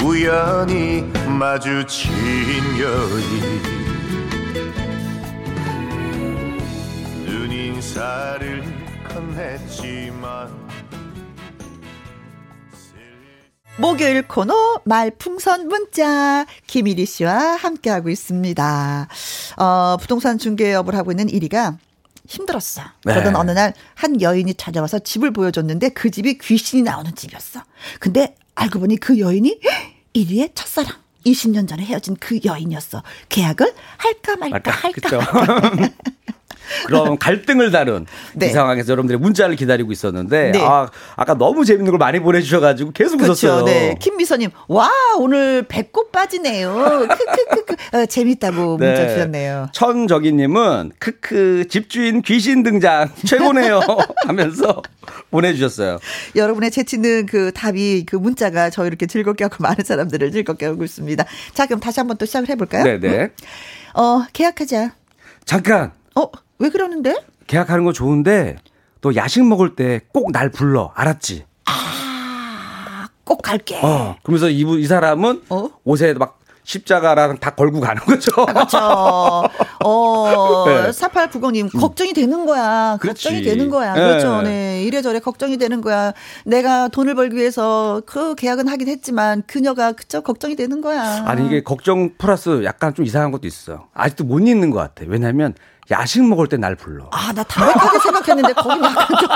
우연히 마주친 여인 인사를 건넸지만 목요일 코너 말풍선 문자 김일희 씨와 함께하고 있습니다. 어, 부동산 중개업을 하고 있는 일희가 힘들었어. 네. 그러던 어느 날 한 여인이 찾아와서 집을 보여줬는데 그 집이 귀신이 나오는 집이었어. 근데 알고 보니 그 여인이 일희의 첫사랑. 이십 년 전에 헤어진 그 여인이었어. 계약을 할까 말까 할까 말까. 그럼 갈등을 다룬 네. 이 상황에서 여러분들의 문자를 기다리고 있었는데 네. 아, 아까 너무 재밌는 걸 많이 보내주셔가지고 계속 그쵸, 웃었어요. 네. 김미서님 와 오늘 배꼽 빠지네요. 크크크크 어, 재밌다고 네. 문자 주셨네요. 천적이님은 크크 집주인 귀신 등장 최고네요 하면서 보내주셨어요. 여러분의 재치는 그 답이 그 문자가 저 이렇게 즐겁게 하고 많은 사람들을 즐겁게 하고 있습니다. 자 그럼 다시 한번 또 시작을 해볼까요? 네네. 응? 어 계약하자. 잠깐. 어? 왜 그러는데? 계약하는 거 좋은데 너 야식 먹을 때 꼭 날 불러. 알았지? 아, 꼭 갈게. 어, 그러면서 이, 이 사람은 어? 옷에 막 십자가랑 다 걸고 가는 거죠. 그렇죠. 어, 네. 사팔구공님 걱정이 되는 거야. 그렇지. 걱정이 되는 거야. 그렇죠. 네. 이래저래 걱정이 되는 거야. 내가 돈을 벌기 위해서 그 계약은 하긴 했지만 그녀가 그저 걱정이 되는 거야. 아니 이게 걱정 플러스 약간 좀 이상한 것도 있어. 아직도 못 잊는 것 같아. 왜냐하면 야식 먹을 때 날 불러. 아, 나 담백하게 생각했는데 거기 약간 좀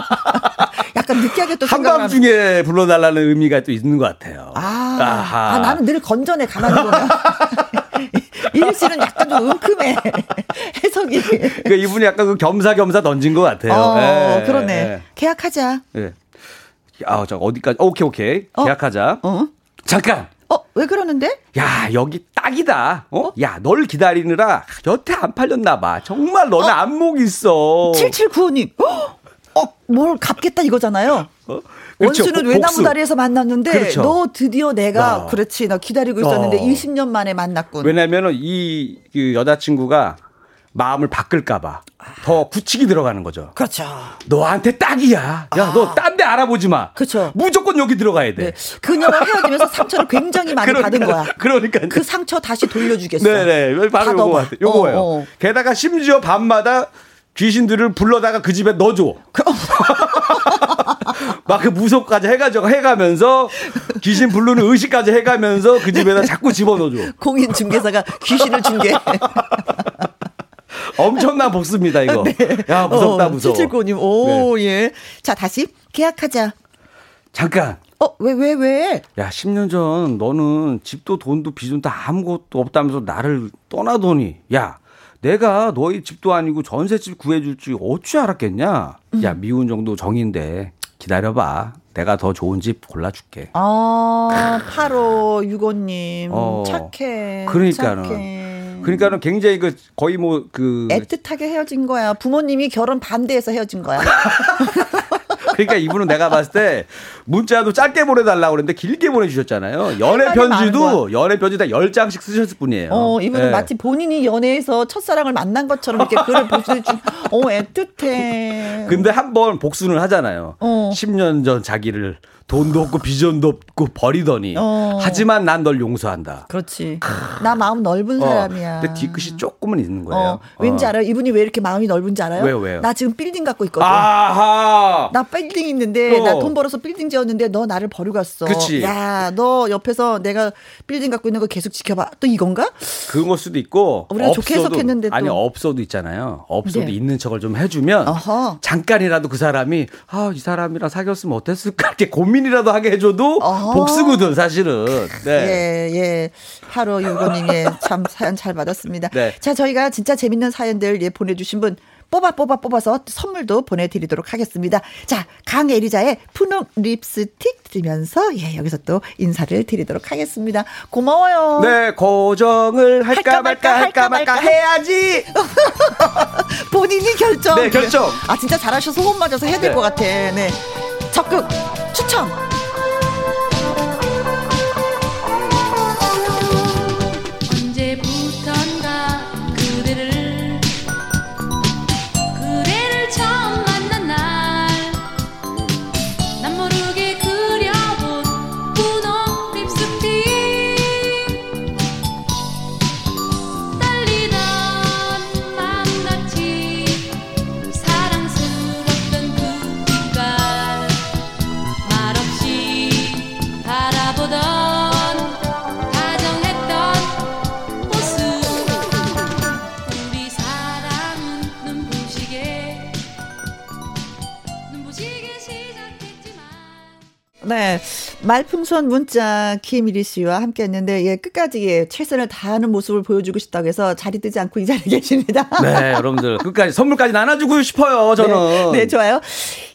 약간 느끼하게 또 한밤중에 불러달라는 의미가 또 있는 것 같아요. 아, 아하. 아 나는 늘 건전해 가만히 보면. 이일 씨는 약간 좀 은큼해 해석이. 그러니까 이분이 약간 그 겸사겸사 던진 것 같아요. 어, 예, 그러네. 예. 계약하자. 예. 아, 저 어디까지? 오케이 오케이. 어? 계약하자. 어? 잠깐. 어, 왜 그러는데? 야, 여기 딱이다. 어? 야, 널 기다리느라 여태 안 팔렸나봐. 정말 너는 어? 안목이 있어. 칠칠구오님. 어, 뭘 갚겠다 이거잖아요. 어? 그렇죠. 원수는 외나무 다리에서 만났는데 그렇죠. 너 드디어 내가 어. 그렇지. 나 기다리고 있었는데 어. 이십 년 만에 만났군. 왜냐면은 이 그 여자친구가 마음을 바꿀까봐 더 굳히기 들어가는 거죠. 그렇죠. 너한테 딱이야. 야, 아. 너 딴 데 알아보지 마. 그렇죠. 무조건 여기 들어가야 돼. 네. 그녀와 헤어지면서 상처를 굉장히 많이 그러니까, 받은 거야. 그러니까. 그 상처 다시 돌려주겠어. 네네. 바로 요거 같아. 요거예요. 어, 어. 게다가 심지어 밤마다 귀신들을 불러다가 그 집에 넣어줘. 막 그 무속까지 해가지고 해가면서 귀신 부르는 의식까지 해가면서 그 집에다 자꾸 집어넣어줘. 공인 중개사가 귀신을 중개. 엄청난 복수입니다, 이거. 네. 야, 무섭다, 어, 무서워. 칠칠구오님, 오, 네. 예. 자, 다시 계약하자. 잠깐. 어, 왜, 왜, 왜? 야, 십 년 전 너는 집도 돈도 빚은 다 아무것도 없다면서 나를 떠나더니, 야, 내가 너희 집도 아니고 전셋집 구해줄 줄 어찌 알았겠냐? 음. 야, 미운 정도 정인데 기다려봐. 내가 더 좋은 집 골라줄게. 아, 팔오육오님. 어, 착해. 그러니까는. 착해. 그러니까는 굉장히 그 거의 뭐 그 애틋하게 헤어진 거야. 부모님이 결혼 반대해서 헤어진 거야. 그러니까 이분은 내가 봤을 때 문자도 짧게 보내달라고 그랬는데 길게 보내주셨잖아요. 연애 편지도 연애 편지 다 열 장씩 쓰셨을 뿐이에요. 어, 이분은 네. 마치 본인이 연애해서 첫사랑을 만난 것처럼 이렇게 글을 보내주신. 어, 애틋해. 근데 한번 복수를 하잖아요. 어. 십 년 전 자기를 돈도 없고 비전도 없고 버리더니 어. 하지만 난 널 용서한다. 그렇지. 크. 나 마음 넓은 어. 사람이야. 근데 뒤끝이 조금은 있는 거예요. 어. 왠지 어. 알아요? 이분이 왜 이렇게 마음이 넓은지 알아요? 왜요? 왜요? 나 지금 빌딩 갖고 있거든. 아하. 나 빌딩 있는데 어. 나 돈 벌어서 빌딩 지었는데 너 나를 버리고 갔어. 그치. 야, 너 옆에서 내가 빌딩 갖고 있는 거 계속 지켜봐. 또 이건가? 그런 걸 수도 있고. 우리가 좋게 해석했는데 또. 아니 없어도 있잖아요. 없어도 네. 있는 척을 좀 해주면 어허. 잠깐이라도 그 사람이 아, 이 사람이랑 사귀었으면 어땠을까 이렇게 고민 민이라도 하게 해줘도 어허. 복수거든 사실은. 네. 예, 예. 하루 유건님의 참 사연 잘 받았습니다. 네. 자, 저희가 진짜 재밌는 사연들 예, 보내주신 분 뽑아 뽑아 뽑아서 선물도 보내드리도록 하겠습니다. 자, 강애리자의 푸른 립스틱 드리면서 예, 여기서 또 인사를 드리도록 하겠습니다. 고마워요. 네, 고정을 할까, 할까 말까 할까 말까, 말까 해야지. 본인이 결정. 네, 결정. 아, 진짜 잘하셔서 호흡 맞아서 해야 될 것 네. 같아. 네, 적극. 추천. 언제부턴가 그대를 그대를 처음 만난 날 난 모르게 그려본 분홍 립스틱 떨리던 마음같이 사랑스럽던 그 순간 바라보던 다정했던 모습 우리 사랑은 눈부시게 눈부시게 시작했지만 네 말풍선 문자 김일희 씨와 함께했는데 예, 끝까지 예, 최선을 다하는 모습을 보여주고 싶다고 해서 자리 뜨지 않고 이 자리에 계십니다. 네, 여러분들 끝까지 선물까지 나눠주고 싶어요. 저는 네, 네 좋아요.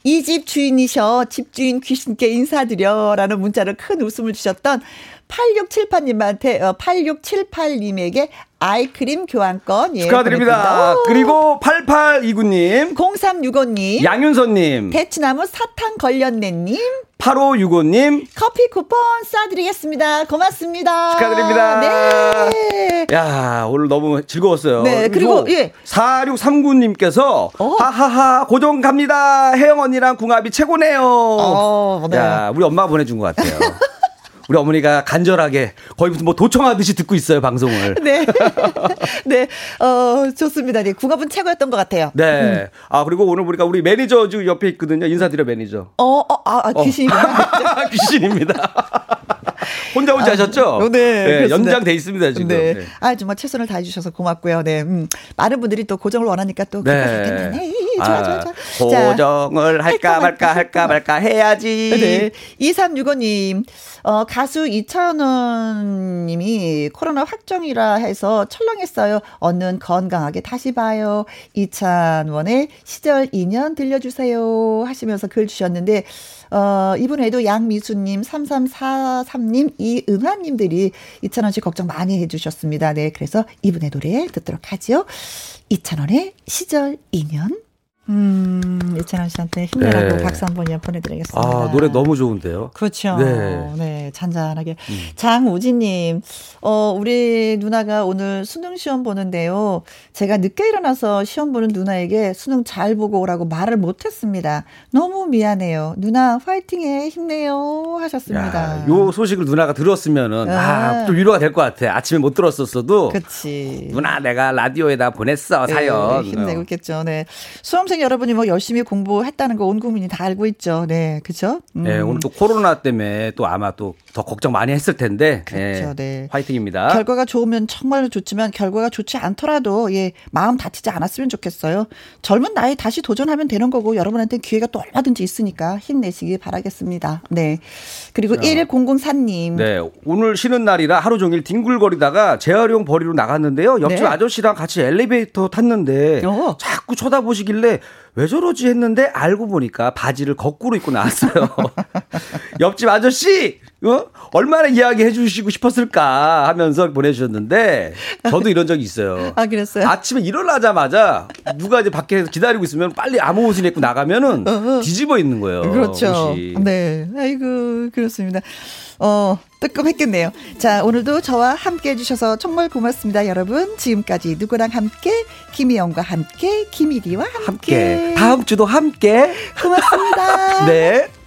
이 집 주인이셔 집주인 귀신께 인사드려라는 문자로 큰 웃음을 주셨던 팔육칠팔님한테 팔육칠팔님에게 아이크림 교환권 예, 축하드립니다. 그리고 팔팔이구님 공삼육오님 양윤선님 대추나무 사탕 걸렸네님 팔오육오님 커피 쿠폰 쏴드리겠습니다. 고맙습니다. 축하드립니다. 네. 야, 오늘 너무 즐거웠어요. 네, 그리고, 그리고 예. 사육삼구님께서 어. 하하하 고정 갑니다. 혜영 언니랑 궁합이 최고네요. 어, 네. 야, 우리 엄마가 보내준 것 같아요. 우리 어머니가 간절하게 거의 무슨 뭐 도청하듯이 듣고 있어요, 방송을. 네. 네. 어, 좋습니다. 네. 궁합은 최고였던 것 같아요. 네. 음. 아, 그리고 오늘 보니까 우리 매니저 지금 옆에 있거든요. 인사드려, 매니저. 어, 어, 아, 아 귀신입니다. 귀신입니다. 혼자 혼자 아, 하셨죠? 네, 네 연장돼 있습니다 지금. 네. 네. 아 정말 최선을 다해 주셔서 고맙고요. 네, 음, 많은 분들이 또 고정을 원하니까 또 네. 기뻐하겠네. 좋아, 아, 좋아, 좋아. 고정을 자, 할까, 할까 말까 할까 말까 해야지. 네. 이삼육오 님, 어, 가수 이찬원님이 코로나 확정이라 해서 철렁했어요. 언는 건강하게 다시 봐요. 이찬원의 시절 인연 들려주세요 하시면서 글 주셨는데. 어, 이분 외에도 양미수님, 삼삼사삼 님, 이은화님들이 이찬원 씨 걱정 많이 해주셨습니다. 네, 그래서 이분의 노래 듣도록 하죠. 이찬원의 시절 인연. 음, 이찬원 씨한테 힘내라고 네. 박수 한번 보내드리겠습니다. 아, 노래 너무 좋은데요. 그렇죠. 네, 네 잔잔하게. 음. 장우진님, 어, 우리 누나가 오늘 수능 시험 보는데요. 제가 늦게 일어나서 시험 보는 누나에게 수능 잘 보고 오라고 말을 못했습니다. 너무 미안해요. 누나 파이팅해, 힘내요 하셨습니다. 야, 요 소식을 누나가 들었으면은 네. 아, 좀 위로가 될 것 같아. 아침에 못 들었었어도. 그렇지. 누나 내가 라디오에다 보냈어 사연. 네, 힘내고 있겠죠. 네. 수험생 여러분이 뭐 열심히 공부했다는 거 온 국민이 다 알고 있죠. 네, 그렇죠. 음. 네, 오늘 또 코로나 때문에 또 아마 또 더 걱정 많이 했을 텐데. 그렇죠, 네. 네. 화이팅입니다. 결과가 좋으면 정말로 좋지만 결과가 좋지 않더라도 예 마음 다치지 않았으면 좋겠어요. 젊은 나이 다시 도전하면 되는 거고 여러분한테 기회가 또 얼마든지 있으니까 힘내시기 바라겠습니다. 네. 그리고 네. 일일공공사 님. 네, 오늘 쉬는 날이라 하루 종일 뒹굴거리다가 재활용 버리러 나갔는데요. 옆집 네. 아저씨랑 같이 엘리베이터 탔는데 어. 자꾸 쳐다보시길래. 왜 저러지 했는데 알고 보니까 바지를 거꾸로 입고 나왔어요. 옆집 아저씨 어? 얼마나 이야기해 주시고 싶었을까 하면서 보내주셨는데 저도 이런 적이 있어요. 아 그랬어요? 아침에 일어나자마자 누가 이제 밖에서 기다리고 있으면 빨리 아무 옷을 입고 나가면은 뒤집어 있는 거예요. 그렇죠. 옷이. 네, 아이고 그렇습니다. 어 뜨끔했겠네요. 자 오늘도 저와 함께해 주셔서 정말 고맙습니다, 여러분. 지금까지 누구랑 함께 김혜영과 함께 김일희와 함께, 함께. 다음 주도 함께 고맙습니다. 네.